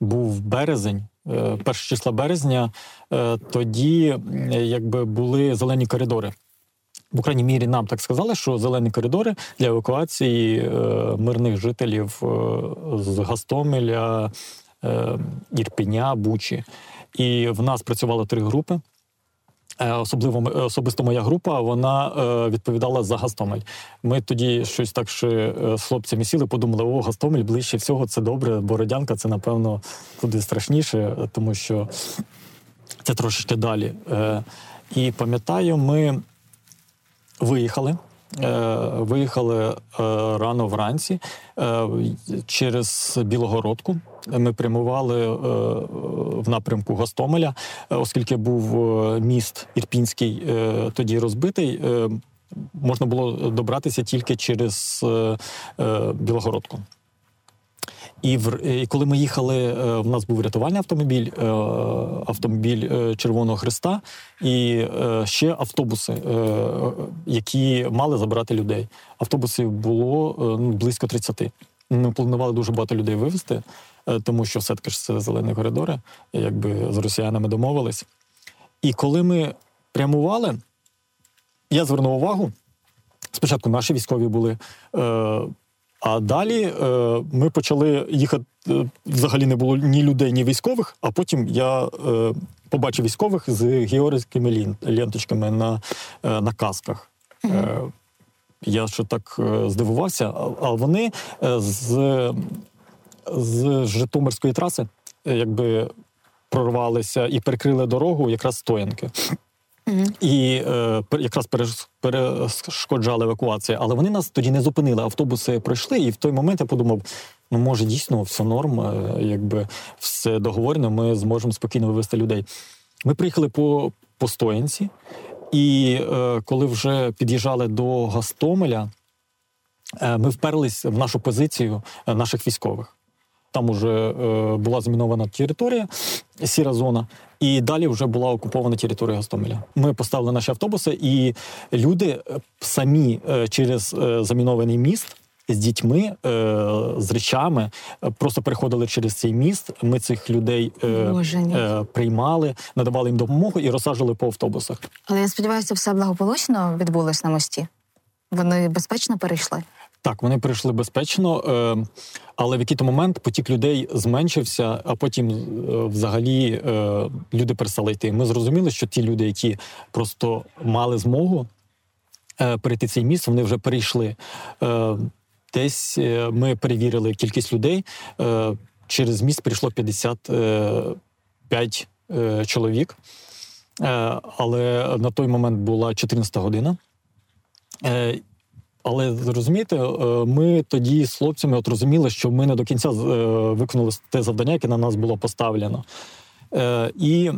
був березень, е, перше числа березня. Е, тоді е, якби були зелені коридори. В крайній мірі нам так сказали, що зелені коридори для евакуації е, мирних жителів е, з Гостомеля, е, Ірпіня, Бучі. І в нас працювало три групи. Особливо особисто моя група, вона е, відповідала за Гостомель. Ми тоді щось так ще з хлопцями сіли, подумали, о, Гостомель ближче всього, це добре, Бородянка, це, напевно, туди страшніше, тому що це трошечки далі. Е, і пам'ятаю, ми виїхали, е, виїхали е, рано вранці е, через Білогородку. Ми прямували е, в напрямку Гостомеля, оскільки був міст Ірпінський е, тоді розбитий, е, можна було добратися тільки через е, е, Білогородку. І, в, і коли ми їхали, е, в нас був рятувальний автомобіль, е, автомобіль е, Червоного Христа і е, ще автобуси, е, які мали забирати людей. Автобусів було е, близько тридцяти. Ми планували дуже багато людей вивезти, тому що все-таки ж це зелені коридори, якби з росіянами домовились. І коли ми прямували, я звернув увагу, спочатку наші військові були, а далі ми почали їхати, взагалі не було ні людей, ні військових, а потім я побачив військових з георгійськими ленточками на, на касках. Mm-hmm. Я ще так здивувався, а вони з, з Житомирської траси якби прорвалися і перекрили дорогу якраз Стоянки. Mm-hmm. І е, якраз перешкоджали евакуацію. Але вони нас тоді не зупинили, автобуси пройшли, і в той момент я подумав, ну, може, дійсно, все норм, якби все договорено, ми зможемо спокійно вивезти людей. Ми приїхали по, по Стоянці. І е, коли вже під'їжджали до Гостомеля, е, ми вперлись в нашу позицію е, наших військових. Там вже е, була замінована територія, сіра зона, і далі вже була окупована територія Гостомеля. Ми поставили наші автобуси, і люди самі е, через е, замінований міст з дітьми, е, з речами, просто переходили через цей міст. Ми цих людей е, е, приймали, надавали їм допомогу і розсаджували по автобусах. Але я сподіваюся, все благополучно відбулось на мості? Вони безпечно перейшли? Так, вони перейшли безпечно, е, але в якийсь момент потік людей зменшився, а потім е, взагалі е, люди перестали йти. Ми зрозуміли, що ті люди, які просто мали змогу е, перейти цей міст, вони вже перейшли. Е, Десь ми перевірили кількість людей. Через міст прийшло п'ятдесят п'ять чоловік. Але на той момент була чотирнадцята година. Але, розумієте, ми тоді з хлопцями от розуміли, що ми не до кінця виконали те завдання, яке на нас було поставлено. І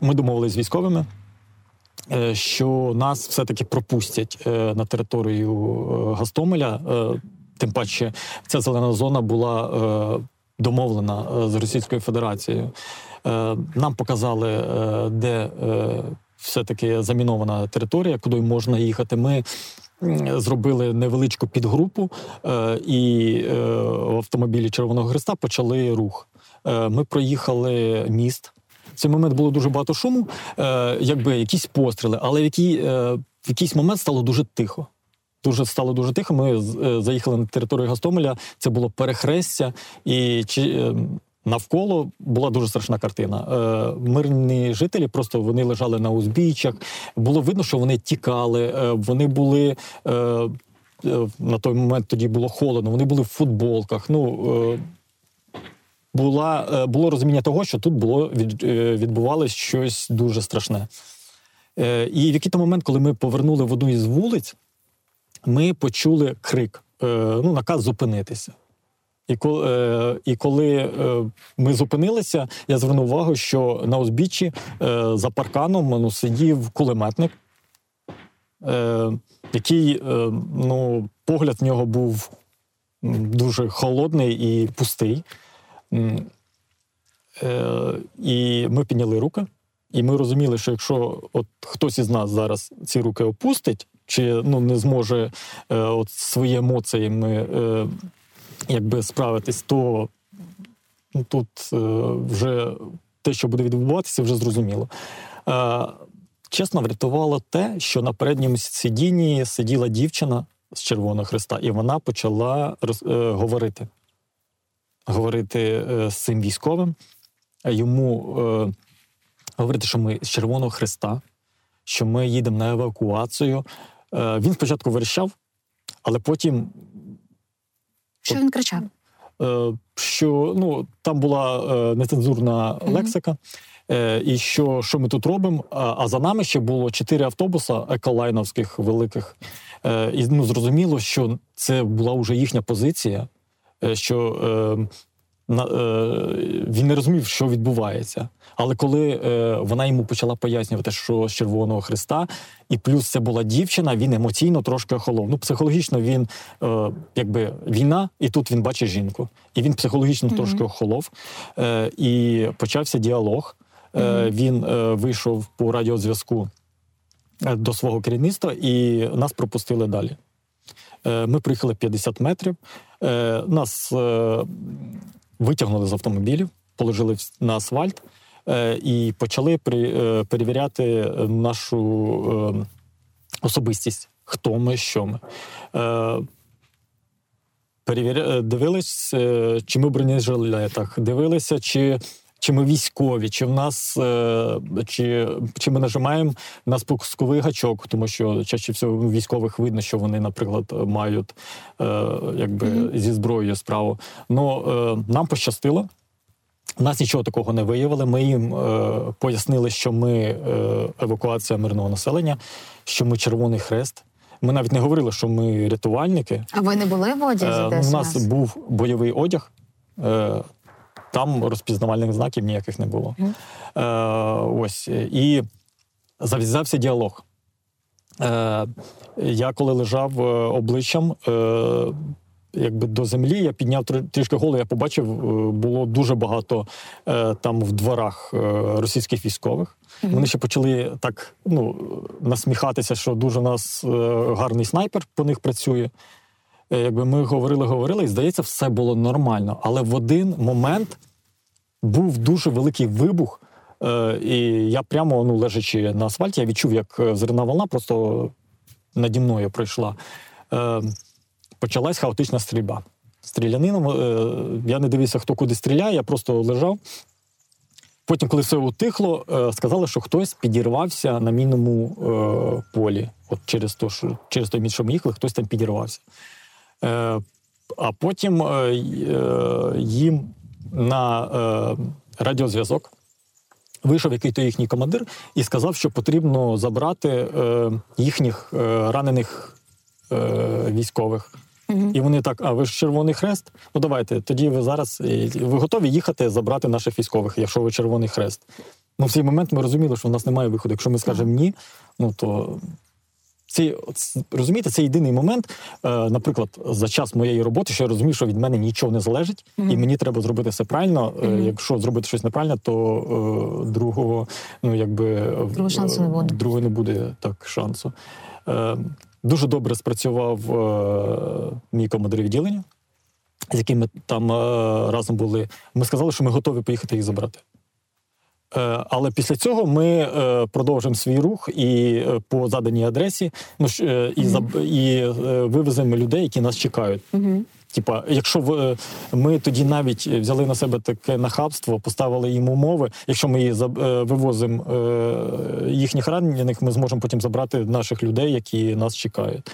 ми домовилися з військовими, що нас все-таки пропустять на територію Гостомеля. Тим паче, ця зелена зона була домовлена з Російською Федерацією. Нам показали, де все-таки замінована територія, куди можна їхати. Ми зробили невеличку підгрупу і в автомобілі Червоного Хреста почали рух. Ми проїхали міст. В цей момент було дуже багато шуму, е, якби якісь постріли, але в, який, е, в якийсь момент стало дуже тихо. Дуже стало дуже тихо. Ми е, заїхали на територію Гостомеля, це було перехрестя, і чи, е, навколо була дуже страшна картина. Е, мирні жителі просто вони лежали на узбіччях, було видно, що вони тікали, е, вони були... Е, на той момент тоді було холодно, вони були в футболках. Ну, була, було розуміння того, що тут було, відбувалось щось дуже страшне. І в якийсь момент, коли ми повернули в одну із вулиць, ми почули крик, ну, наказ зупинитися. І коли, і коли ми зупинилися, я звернув увагу, що на узбіччі за парканом, ну, сидів кулеметник, який, ну, погляд в нього був дуже холодний і пустий. І ми підняли руки, і ми розуміли, що якщо от хтось із нас зараз ці руки опустить, чи, ну, не зможе от свої емоції ми, якби, справитись, то тут вже те, що буде відбуватися, вже зрозуміло. Чесно, врятувало те, що на передньому сидінні сиділа дівчина з Червоного Хреста, і вона почала роз, е, говорити. Говорити е, з цим військовим, йому е, говорити, що ми з Червоного Хреста, що ми їдемо на евакуацію. Е, він спочатку верещав, але потім... Що він кричав? Е, що, ну, там була е, нецензурна mm-hmm. лексика. І що, що ми тут робимо? А, а за нами ще було чотири автобуса еколайновських великих. Е, і, ну, зрозуміло, що це була вже їхня позиція, що е, на, е, він не розумів, що відбувається. Але коли е, вона йому почала пояснювати, що з Червоного Хреста, і плюс це була дівчина, він емоційно трошки охолов. Ну, психологічно він, е, якби, війна, і тут він бачить жінку. І він психологічно mm-hmm. трошки охолов. Е, і почався діалог. Mm-hmm. Він е, вийшов по радіозв'язку до свого керівництва, і нас пропустили далі. Е, ми проїхали п'ятдесят метрів, е, нас е, витягнули з автомобілів, положили на асфальт, е, і почали при, е, перевіряти нашу е, особистість, хто ми, що ми. Е, перевіря... Дивились, е, чи ми в бронежилетах, дивилися, чи... Чи ми військові, чи в нас, чи, чи ми нажимаємо на спусковий гачок, тому що чаще всього військових видно, що вони, наприклад, мають якби mm-hmm. зі зброєю справу. Но нам пощастило, нас нічого такого не виявили. Ми їм пояснили, що ми евакуація мирного населення, що ми Червоний Хрест. Ми навіть не говорили, що ми рятувальники. А ви не були в одязі десь? У нас був бойовий одяг. Там розпізнавальних знаків ніяких не було. Mm. Е, ось. І зав'язався діалог. Е, я коли лежав обличчям е, якби до землі, я підняв трішки голову, я побачив, було дуже багато е, там в дворах російських військових. Mm. Вони ще почали так, ну, насміхатися, що дуже у нас гарний снайпер по них працює. Якби ми говорили-говорили, і, здається, все було нормально. Але в один момент був дуже великий вибух, і я прямо, ну, лежачи на асфальті, я відчув, як зерна волна просто наді мною пройшла. Почалась хаотична стрільба. Стрілянина, я не дивився, хто куди стріляє, я просто лежав. Потім, коли все утихло, сказали, що хтось підірвався на мінному полі. От через то, що, через той мін, що ми їхали, хтось там підірвався. А потім їм на радіозв'язок вийшов який-то їхній командир і сказав, що потрібно забрати їхніх ранених військових. Mm-hmm. І вони так: а ви ж Червоний Хрест? Ну давайте, тоді ви зараз, ви готові їхати забрати наших військових, якщо ви Червоний Хрест. Ну в цей момент ми розуміли, що в нас немає виходу. Якщо ми скажемо ні, ну то... Це, розумієте, це єдиний момент, наприклад, за час моєї роботи, що я розумію, що від мене нічого не залежить, mm-hmm. і мені треба зробити все правильно. Mm-hmm. Якщо зробити щось неправильно, то другого, ну, якби, другого шансу не буде. Другого не буде так шансу. Дуже добре спрацював мій командир відділення, з яким ми там разом були. Ми сказали, що ми готові поїхати їх забрати. Але після цього ми продовжимо свій рух і по заданій адресі, ну, і, заб... і вивеземо людей, які нас чекають. Uh-huh. Типа, якщо в... ми тоді навіть взяли на себе таке нахабство, поставили їм умови, якщо ми вивозимо їхніх ранених, ми зможемо потім забрати наших людей, які нас чекають.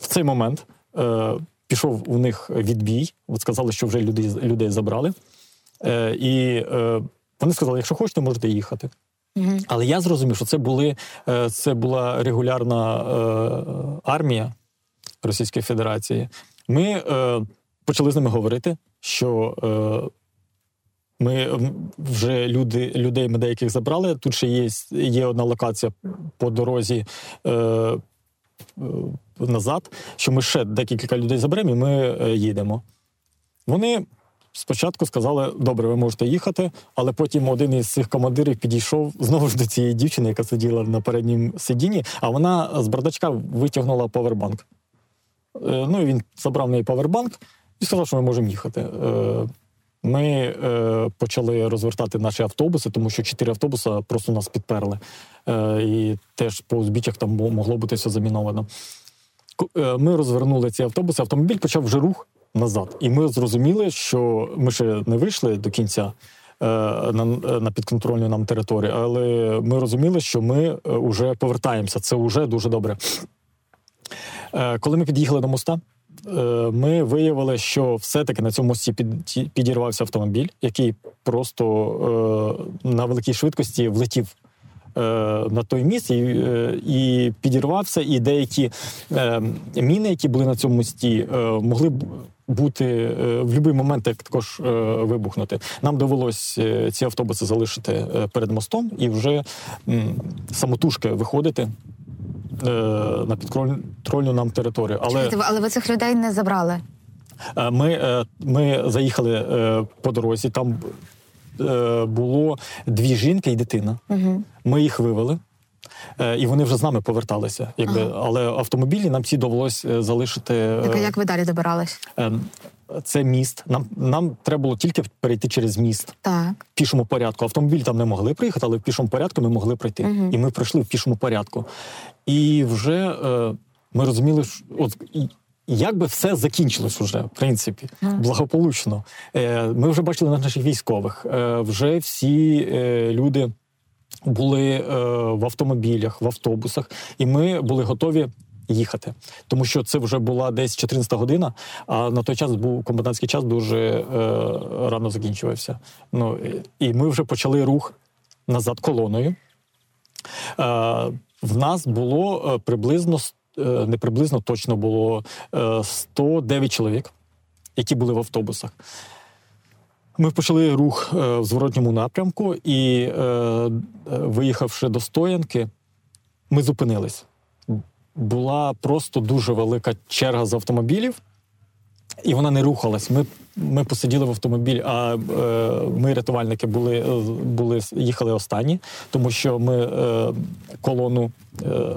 В цей момент е, пішов у них відбій, от сказали, що вже людей, людей забрали. Е, і е, вони сказали, якщо хочете, можете їхати. Угу. Але я зрозумів, що це, були, е, це була регулярна е, армія Російської Федерації. Ми е, почали з ними говорити, що... Е, Ми вже люди, людей ми деяких забрали. Тут ще є, є одна локація по дорозі е, е, назад, що ми ще декілька людей заберемо і ми е, їдемо. Вони спочатку сказали, добре, ви можете їхати, але потім один із цих командирів підійшов знову ж до цієї дівчини, яка сиділа на переднім сидінні, а вона з бардачка витягнула павербанк. Е, ну і він забрав в неї павербанк і сказав, що ми можемо їхати. Е, Ми е, почали розвертати наші автобуси, тому що чотири автобуси просто нас підперли. Е, і теж по узбіччях там могло бути все заміновано. Е, ми розвернули ці автобуси, автомобіль почав вже рух назад. І ми зрозуміли, що ми ще не вийшли до кінця е, на, на підконтрольну нам територію, але ми розуміли, що ми вже повертаємося. Це вже дуже добре. Е, коли ми під'їхали до моста, ми виявили, що все-таки на цьому мості підірвався автомобіль, який просто е, на великій швидкості влетів е, на той міст і, е, і підірвався, і деякі е, міни, які були на цьому мості, е, могли бути е, в будь-який момент також е, вибухнути. Нам довелось ці автобуси залишити перед мостом і вже м, самотужки виходити на підконтрольну нам територію. Але... Чекайте, але ви цих людей не забрали? Ми, ми заїхали по дорозі, там було дві жінки і дитина. Угу. Ми їх вивели, і вони вже з нами поверталися. Якби. Ага. Але автомобілі нам всі довелося залишити... Як, як ви далі добирались? Це міст. Нам, нам треба було тільки перейти через міст. Так. В пішому порядку. Автомобілі там не могли проїхати, але в пішому порядку ми могли пройти. Угу. І ми пройшли в пішому порядку. І вже е, ми розуміли, що, от, як би все закінчилось вже, в принципі, угу. благополучно. Е, ми вже бачили наших військових. Е, вже всі е, люди були е, в автомобілях, в автобусах. І ми були готові їхати. Тому що це вже була десь чотирнадцята година, а на той час був комендантський час дуже е, рано закінчувався. Ну, і ми вже почали рух назад колоною. Е, в нас було приблизно, е, не приблизно, точно було е, сто дев'ять чоловік, які були в автобусах. Ми почали рух е, в зворотньому напрямку і, е, виїхавши до Стоянки, ми зупинились. Була просто дуже велика черга з автомобілів, і вона не рухалась. Ми, ми посиділи в автомобілі, а е, ми, рятувальники, були, були, їхали останні, тому що ми е, колону е,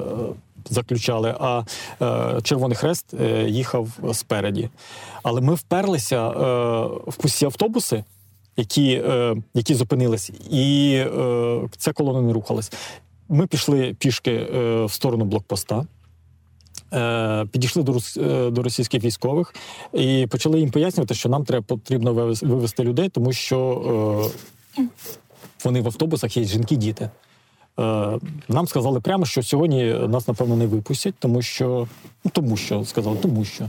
заключали, а е, Червоний Хрест е, їхав спереді. Але ми вперлися е, в пусті автобуси, які, е, які зупинились, і е, ця колона не рухалась. Ми пішли пішки е, в сторону блокпоста. Підійшли до, до російських військових і почали їм пояснювати, що нам треба потрібно вивезти людей, тому що е, вони в автобусах, є жінки, діти. Е, нам сказали прямо, що сьогодні нас, напевно, не випустять, тому що, ну, тому що, сказали, тому що.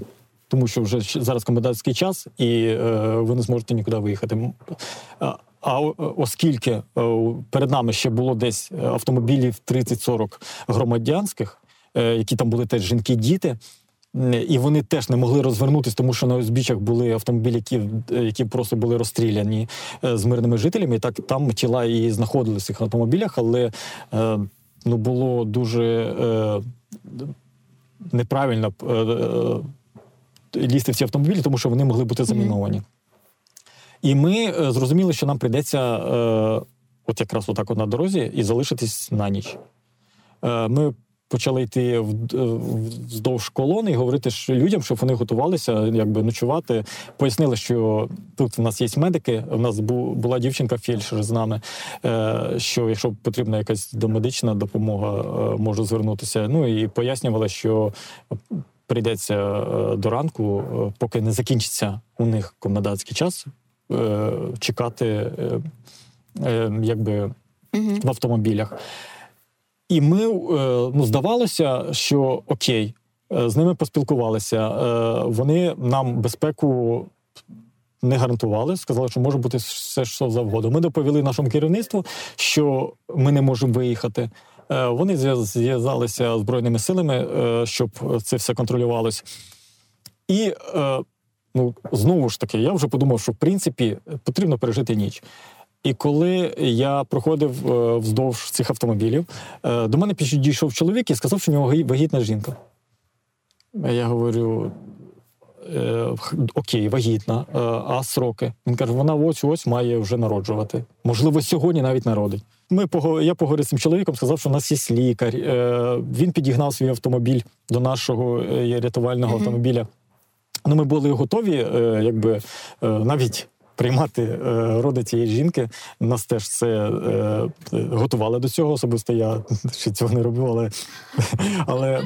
Тому що вже зараз комендантський час, і е, ви не зможете нікуди виїхати. А оскільки перед нами ще було десь автомобілів тридцять-сорок громадянських, які там були теж жінки, діти, і вони теж не могли розвернутися, тому що на узбіччях були автомобілі, які, які просто були розстріляні з мирними жителями, і так там тіла і знаходилися в цих автомобілях, але ну, було дуже е, неправильно е, е, лізти в ці автомобілі, тому що вони могли бути заміновані. І ми зрозуміли, що нам прийдеться е, от якраз отак от на дорозі і залишитись на ніч. Е, ми почали йти вздовж колони і говорити людям, щоб вони готувалися, якби ночувати. Пояснили, що тут в нас є медики, в нас була дівчинка-фельдшер з нами, що якщо потрібна якась домедична допомога, можу звернутися. Ну і пояснювали, що прийдеться до ранку, поки не закінчиться у них комендантський час, чекати якби в автомобілях. І ми, ну, здавалося, що окей, З ними поспілкувалися. Вони нам безпеку не гарантували, сказали, що може бути все, що завгодно. Ми доповіли нашому керівництву, що ми не можемо виїхати. Вони зв'язалися з Збройними силами, щоб це все контролювалося. І, ну, знову ж таки, я вже подумав, що, в принципі, потрібно пережити ніч. І коли я проходив вздовж цих автомобілів, до мене підійшов чоловік і сказав, що в нього вагітна жінка. Я говорю, окей, вагітна, а сроки? Він каже, вона ось-ось має вже народжувати. Можливо, сьогодні навіть народить. Ми, я поговорив з цим чоловіком, сказав, що в нас є лікар. Він підігнав свій автомобіль до нашого рятувального автомобіля. Ну, ми були готові, якби, навіть приймати роди цієї жінки. Нас теж це готували до цього. Особисто я ще цього не робив, але, але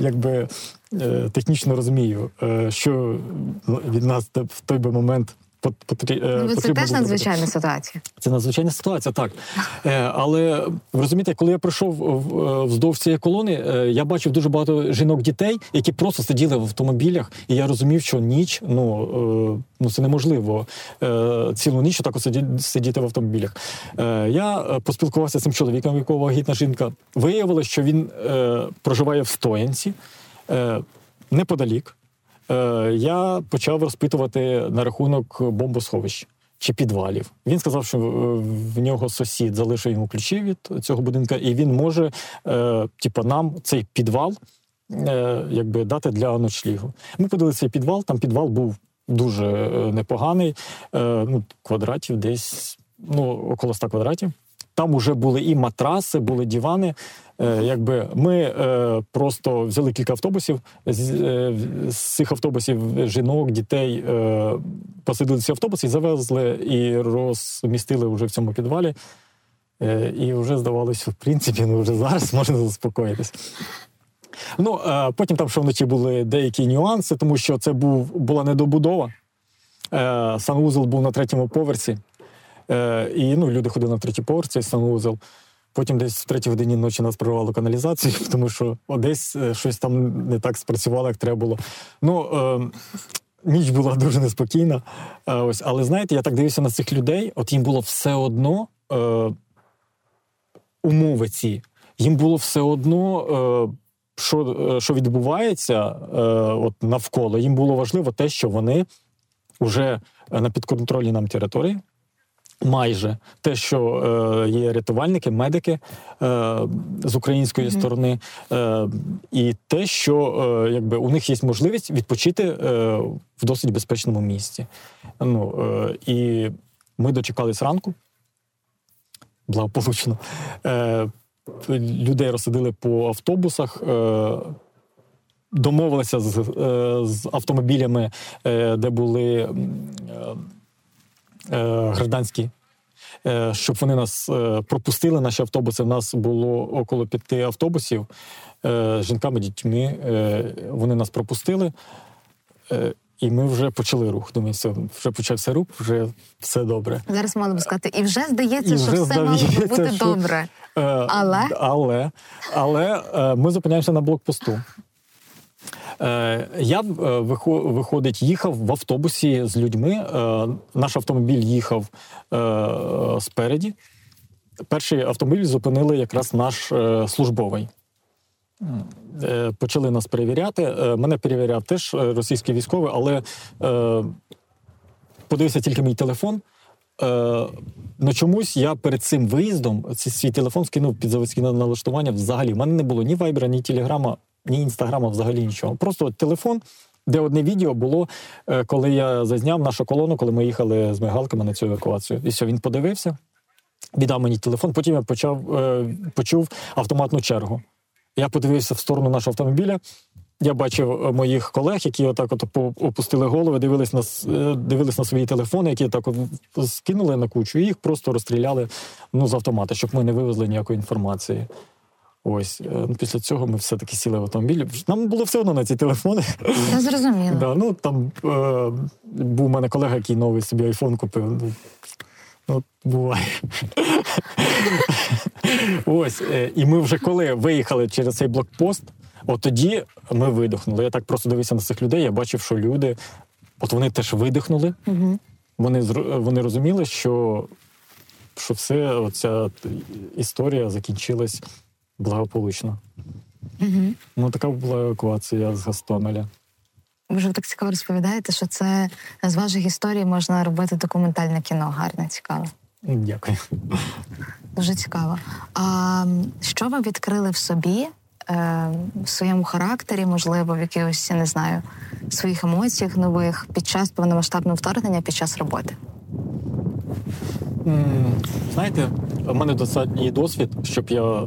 якби технічно розумію, що від нас в той би момент потрібно. Ну, це теж надзвичайна ситуація. Це надзвичайна ситуація, так. Але, розумієте, коли я пройшов вздовж цієї колони, я бачив дуже багато жінок-дітей, які просто сиділи в автомобілях, і я розумів, що ніч, ну, ну це неможливо цілу ніч так сидіти в автомобілях. Я поспілкувався з цим чоловіком, якого вагітна жінка. Виявилося, що він проживає в Стоянці, неподалік. Я почав розпитувати на рахунок бомбосховищ чи підвалів. Він сказав, що в нього сусід залишив йому ключі від цього будинку, і він може, е, типу, нам цей підвал е, якби дати для ночлігу. Ми подивилися цей підвал, там підвал був дуже непоганий, е, ну, квадратів десь, ну, около ста квадратів. Там уже були і матраси, були дивани. Е, якби ми е, просто взяли кілька автобусів. З, е, з цих автобусів жінок, дітей е, посадили ці автобуси і завезли, і розмістили вже в цьому підвалі. Е, і вже здавалося, в принципі, ну вже зараз можна заспокоїтись. Ну, е, потім там ще вночі були деякі нюанси, тому що це був, була недобудова. Е, санвузол був на третьому поверсі. І, ну, люди ходили на третій поверх, цей санузел. Потім десь в третій годині ночі нас прорвало каналізацію, тому що десь щось там не так спрацювало, як треба було. Ну, е, ніч була дуже неспокійна. Е, ось. Але, знаєте, я так дивився на цих людей, от їм було все одно е, умови ці. Їм було все одно, е, що, що відбувається е, от навколо. Їм було важливо те, що вони вже на підконтрольній нам території. Майже. Те, що е, є рятувальники, медики е, з української mm-hmm. сторони. Е, і те, що е, якби, у них є можливість відпочити е, в досить безпечному місці. Ну, е, і ми дочекались ранку. Благополучно. Е, людей розсадили по автобусах. Е, домовилися з, е, з автомобілями, е, де були... Е, гражданські, щоб вони нас пропустили, наші автобуси. У нас було около п'яти автобусів з жінками, дітьми. Вони нас пропустили, і ми вже почали рух. Думаю, все, вже почався рух, вже все добре. Зараз мало б сказати, і вже здається, і що вже все здається, мало бути що... добре. Але? Але, але ми зупиняємося на блокпосту. Я, виходить, їхав в автобусі з людьми. Наш автомобіль їхав спереді. Перший автомобіль зупинили якраз наш службовий. Почали нас перевіряти. Мене перевіряв теж російський військовий, але подивився тільки мій телефон. Ну чомусь я перед цим виїздом свій телефон скинув під заводські налаштування взагалі. У мене не було ні вайбера, ні телеграма, ні інстаграма, взагалі нічого. Просто телефон, де одне відео було, коли я зазняв нашу колону, коли ми їхали з мигалками на цю евакуацію. І все, він подивився, віддав мені телефон, потім я почав, почув автоматну чергу. Я подивився в сторону нашого автомобіля, я бачив моїх колег, які отак от опустили голови, дивились на, дивились на свої телефони, які так от скинули на кучу, і їх просто розстріляли, ну, з автомата, щоб ми не вивезли ніякої інформації. Ось, після цього ми все-таки сіли в автомобілі. Нам було все одно на ці телефони. Я зрозуміла. Да, ну, там е, був у мене колега, який новий собі айфон купив. Ну, буває. Ось, е, і ми вже коли виїхали через цей блокпост, От тоді ми видихнули. Я так просто дивився на цих людей, я бачив, що люди, от вони теж видихнули. Угу. Вони, вони розуміли, що, що все, ця історія закінчилась благополучно. Угу. Ну, така була евакуація з Гостомеля. Ви ж так цікаво розповідаєте, що це з ваших історій можна робити документальне кіно. Гарно, цікаво. Дякую. Дуже цікаво. А що ви відкрили в собі, в своєму характері, можливо, в якихось, я не знаю, своїх емоціях нових під час повномасштабного вторгнення, під час роботи? Знаєте, в мене достатній досвід, щоб я е,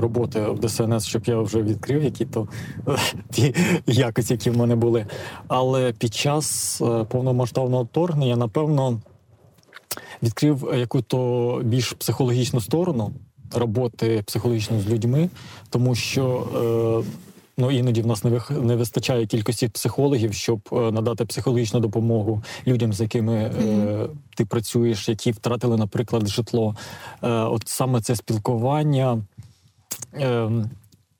роботи в ДСНС, щоб я вже відкрив які-то е, ті якості, які в мене були. Але під час е, повномасштабного вторгнення, напевно, відкрив якусь більш психологічну сторону роботи психологічно з людьми, тому що е, ну, іноді в нас не, вих... не вистачає кількості психологів, щоб е, надати психологічну допомогу людям, з якими е, ти працюєш, які втратили, наприклад, житло. Е, от саме це спілкування, е,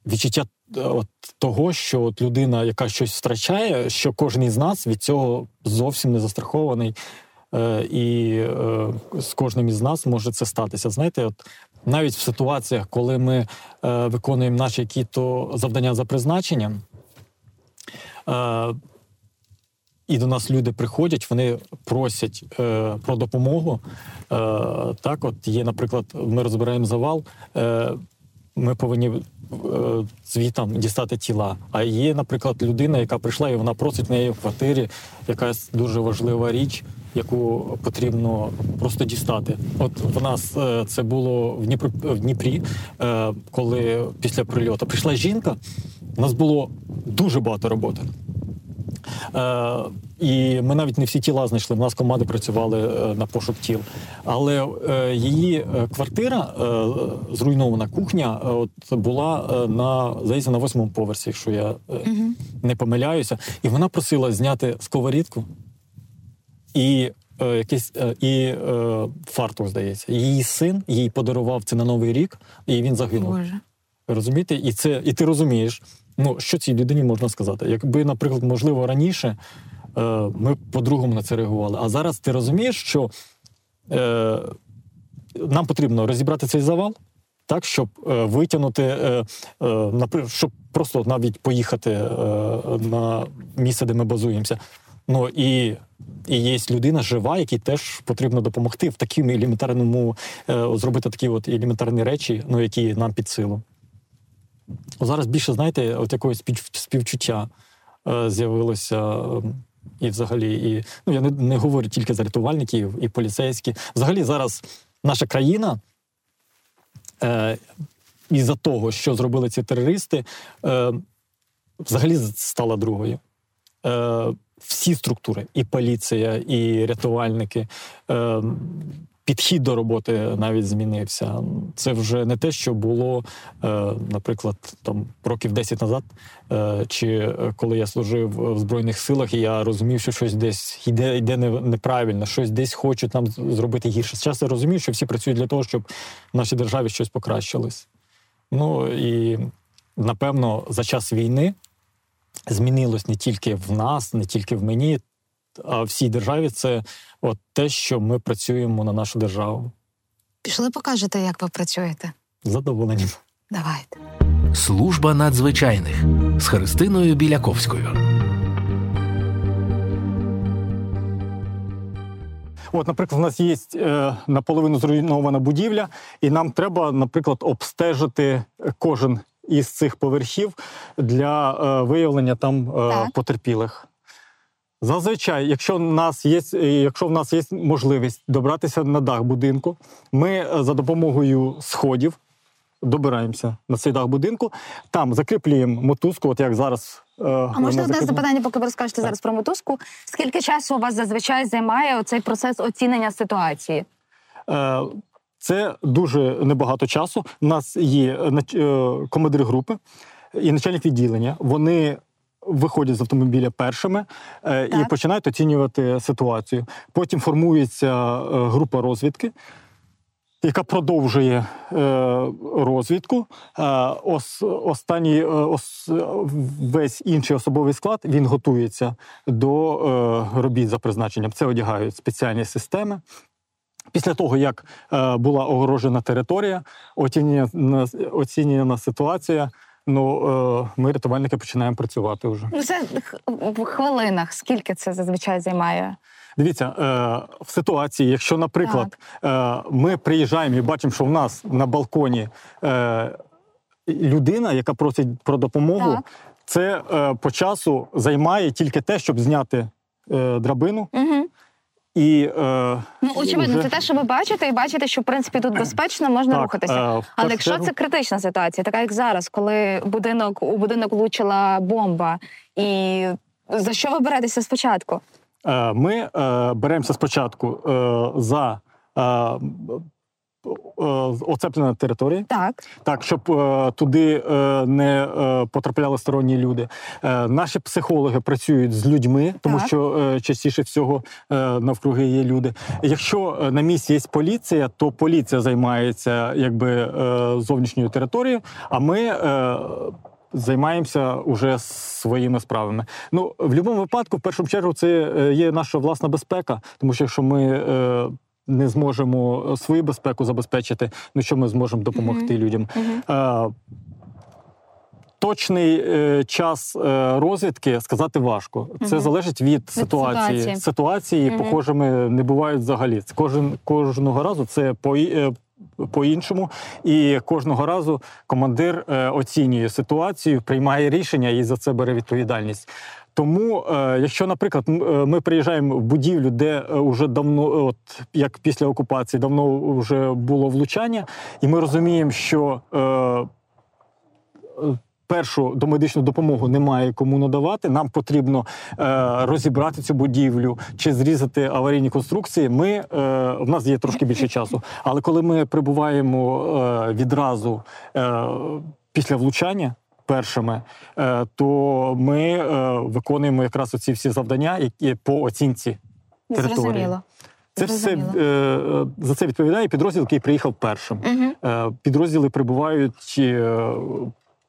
відчуття от, того, що от людина, яка щось втрачає, що кожен із нас від цього зовсім не застрахований. Е, і е, з кожним із нас може це статися. Знаєте, от навіть в ситуаціях, коли ми е, виконуємо наші які-то завдання за призначенням, е, і до нас люди приходять, вони просять е, про допомогу. Е, так, от є, наприклад, ми розбираємо завал, е, ми повинні е, звітам дістати тіла. А є, наприклад, людина, яка прийшла і вона просить в неї в квартирі якась дуже важлива річ, яку потрібно просто дістати. От в нас це було в Дніпрі, в Дніпрі, коли після прильоту прийшла жінка, у нас було дуже багато роботи. І ми навіть не всі тіла знайшли, в нас команди працювали на пошук тіл. Але її квартира, зруйнована кухня, от була на, здається, на восьмому поверсі, якщо я не помиляюся. І вона просила зняти сковорідку, І е, якийсь е, і е, фартух, здається. Її син їй подарував це на Новий рік, і він загинув. Боже. Розумієте? І це, і ти розумієш, ну що цій людині можна сказати? Якби, наприклад, можливо, раніше е, ми по-другому на це реагували. А зараз ти розумієш, що е, нам потрібно розібрати цей завал, так, щоб е, витягнути, е, е, щоб просто навіть поїхати е, на місце, де ми базуємося. Ну і. І є людина жива, якій теж потрібно допомогти в такому елементарному, зробити такі от елементарні речі, ну, які нам під силу. Зараз більше, знаєте, от якогось співчуття з'явилося і взагалі, і, ну, я не, не говорю тільки за рятувальників і поліцейські. Взагалі зараз наша країна е, із-за того, що зробили ці терористи, е, взагалі стала другою. Е, Всі структури, і поліція, і рятувальники, е, підхід до роботи навіть змінився. Це вже не те, що було, е, наприклад, там років десять назад, е, чи коли я служив в Збройних силах, і я розумів, що щось десь йде, йде неправильно, щось десь хочуть нам зробити гірше. Зараз я розумію, що всі працюють для того, щоб в нашій державі щось покращилось. Ну і, напевно, за час війни змінилось не тільки в нас, не тільки в мені, а в всій державі. Це от те, що ми працюємо на нашу державу. Пішли покажете, як ви працюєте? З задоволенням. Давайте. Служба надзвичайних з Христиною Біляковською. От, наприклад, у нас є е, наполовину зруйнована будівля, і нам треба, наприклад, обстежити кожен із цих поверхів для е, виявлення там е, потерпілих. Зазвичай, якщо в нас є, якщо в нас є можливість добратися на дах будинку, ми за допомогою сходів добираємося на цей дах будинку, там закріплюємо мотузку, от як зараз. Е, а можна одне запитання, поки ви розкажете так. Зараз про мотузку? Скільки часу у вас зазвичай займає цей процес оцінення ситуації? Е, Це дуже небагато часу. У нас є командир групи і начальник відділення. Вони виходять з автомобіля першими так. і починають оцінювати ситуацію. Потім формується група розвідки. яка продовжує розвідку. Останній, весь інший особовий склад, він готується до робіт за призначенням. Це одягають спеціальні системи. Після того, як була огорожена територія, оцінена, оцінена ситуація, ну, ми, рятувальники, починаємо працювати вже. Це в хвилинах. Скільки це зазвичай займає? Дивіться, в ситуації, якщо, наприклад, так. ми приїжджаємо і бачимо, що в нас на балконі людина, яка просить про допомогу, так. це по часу займає тільки те, щоб зняти драбину. Угу. І, е, ну, очевидно, вже... це те, що ви бачите, і бачите, що, в принципі, тут безпечно, можна так, рухатися. Е, Але якщо це критична ситуація, така як зараз, коли будинок, у будинок влучила бомба, і за що ви беретеся спочатку? Е, ми е, беремося спочатку е, за е, е, оцеплення території, так. так, щоб е, туди е, не е, потрапляли сторонні люди. Е, наші психологи працюють з людьми, тому так. що е, частіше всього е, навкруги є люди. Якщо на місці є поліція, то поліція займається якби е, зовнішньою територією, а ми... Е, займаємося уже своїми справами. Ну, в будь-якому випадку, в першу чергу, це є наша власна безпека, тому що якщо ми е, не зможемо свою безпеку забезпечити, ну що ми зможемо допомогти mm-hmm. людям. Mm-hmm. Е, точний е, час е, розвідки сказати важко. Це mm-hmm. залежить від, від ситуації. Ситуації, ситуації mm-hmm. похожими не бувають взагалі. Кожен, кожного разу це по... Е, по-іншому. І кожного разу командир оцінює ситуацію, приймає рішення і за це бере відповідальність. Тому, якщо, наприклад, ми приїжджаємо в будівлю, де вже давно, от як після окупації, давно вже було влучання, і ми розуміємо, що першу домедичну допомогу немає кому надавати, нам потрібно е, розібрати цю будівлю чи зрізати аварійні конструкції. Ми, е, в нас є трошки більше часу, але коли ми прибуваємо е, відразу е, після влучання першими, е, то ми е, виконуємо якраз оці всі завдання, які по оцінці території. Зрозуміло. Це все, за це відповідає підрозділ, який приїхав першим. Угу. Підрозділи прибувають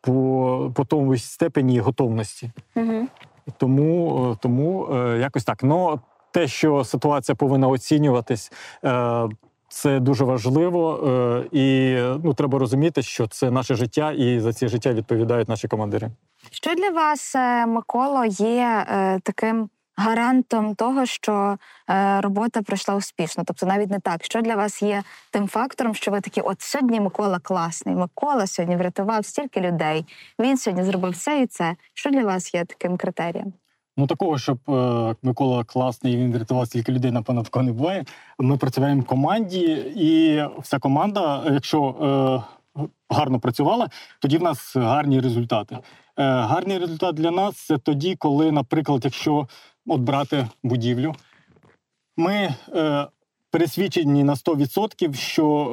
По, по тому степені готовності. Угу. Тому, тому е, якось так. Но те, що ситуація повинна оцінюватись, е, це дуже важливо. Е, і ну, треба розуміти, що це наше життя, і за це життя відповідають наші командири. Що для вас, Миколо, є е, таким гарантом того, що е, робота пройшла успішно? Тобто навіть не так. Що для вас є тим фактором, що ви такі, от сьогодні Микола класний, Микола сьогодні врятував стільки людей, він сьогодні зробив це і це. Що для вас є таким критерієм? Ну такого, щоб е, Микола класний і він врятував стільки людей, напевно, такого не буває. Ми працюємо в команді, і вся команда, якщо е, гарно працювала, тоді в нас гарні результати. Е, гарний результат для нас – це тоді, коли, наприклад, якщо от брати будівлю. Ми е, пересвідчені на сто відсотків, що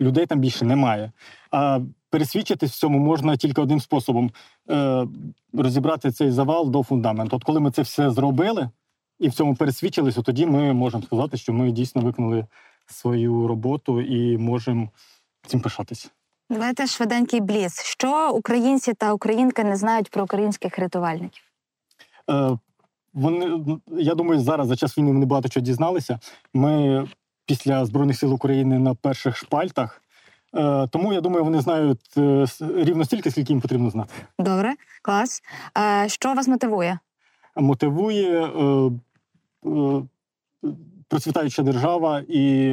е, людей там більше немає. А пересвідчитись в цьому можна тільки одним способом е, – розібрати цей завал до фундаменту. От коли ми це все зробили і в цьому пересвідчилися, тоді ми можемо сказати, що ми дійсно виконали свою роботу і можемо цим пишатись. Давайте швиденький бліц. Що українці та українки не знають про українських рятувальників? Е, Вони, я думаю, зараз за час війни вони багато чого дізналися. Ми після Збройних Сил України на перших шпальтах. Е, тому, я думаю, вони знають е, рівно стільки, скільки їм потрібно знати. Добре, клас. Е, що вас мотивує? Мотивує е, е, процвітаюча держава і,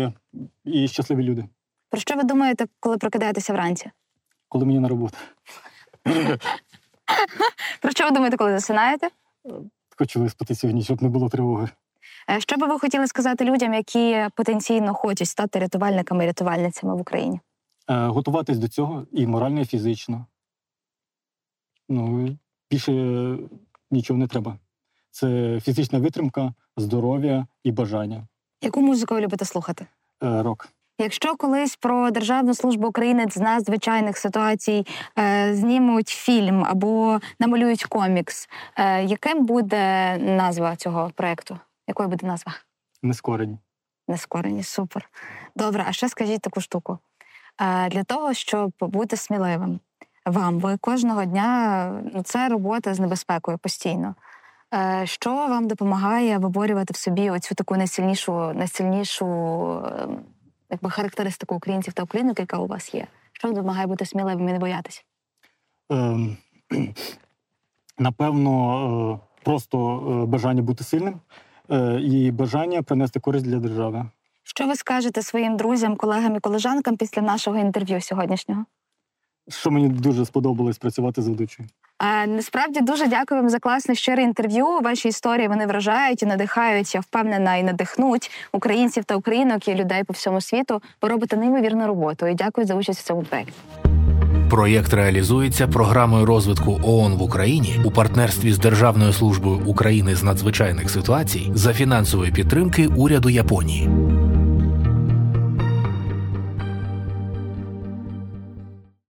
і щасливі люди. Про що ви думаєте, коли прокидаєтеся вранці? Коли мені на роботу. Про що ви думаєте, коли засинаєте? Хочу виспати сьогодні, щоб не було тривоги. Що би ви хотіли сказати людям, які потенційно хочуть стати рятувальниками і рятувальницями в Україні? Е, готуватись до цього і морально, і фізично. Ну, більше нічого не треба. Це фізична витримка, здоров'я і бажання. Яку музику ви любите слухати? Е, рок. Якщо колись про Державну службу України з надзвичайних ситуацій е, знімуть фільм або намалюють комікс, е, яким буде назва цього проєкту? Якою буде назва? Нескорені. Нескорені, супер. Добре, а ще скажіть таку штуку. Для того, щоб бути сміливим вам, ви кожного дня, це робота з небезпекою постійно. Що вам допомагає виборювати в собі оцю таку найсильнішу, найсильнішу якби, характеристику українців та українок, яка у вас є? Що вам допомагає бути сміливим і не боятися? Ем, напевно, просто бажання бути сильним і бажання принести користь для держави. Що ви скажете своїм друзям, колегам і колежанкам після нашого інтерв'ю сьогоднішнього? Що мені дуже сподобалось працювати з ведучою. А, насправді дуже дякую вам за класне щире інтерв'ю. Ваші історії вони вражають і надихають, я впевнена, і надихнуть українців та українок і людей по всьому світу. Ви робите неймовірну роботу. І дякую за участь в цьому проєкті. Проєкт реалізується програмою розвитку ООН в Україні у партнерстві з Державною службою України з надзвичайних ситуацій за фінансової підтримки уряду Японії.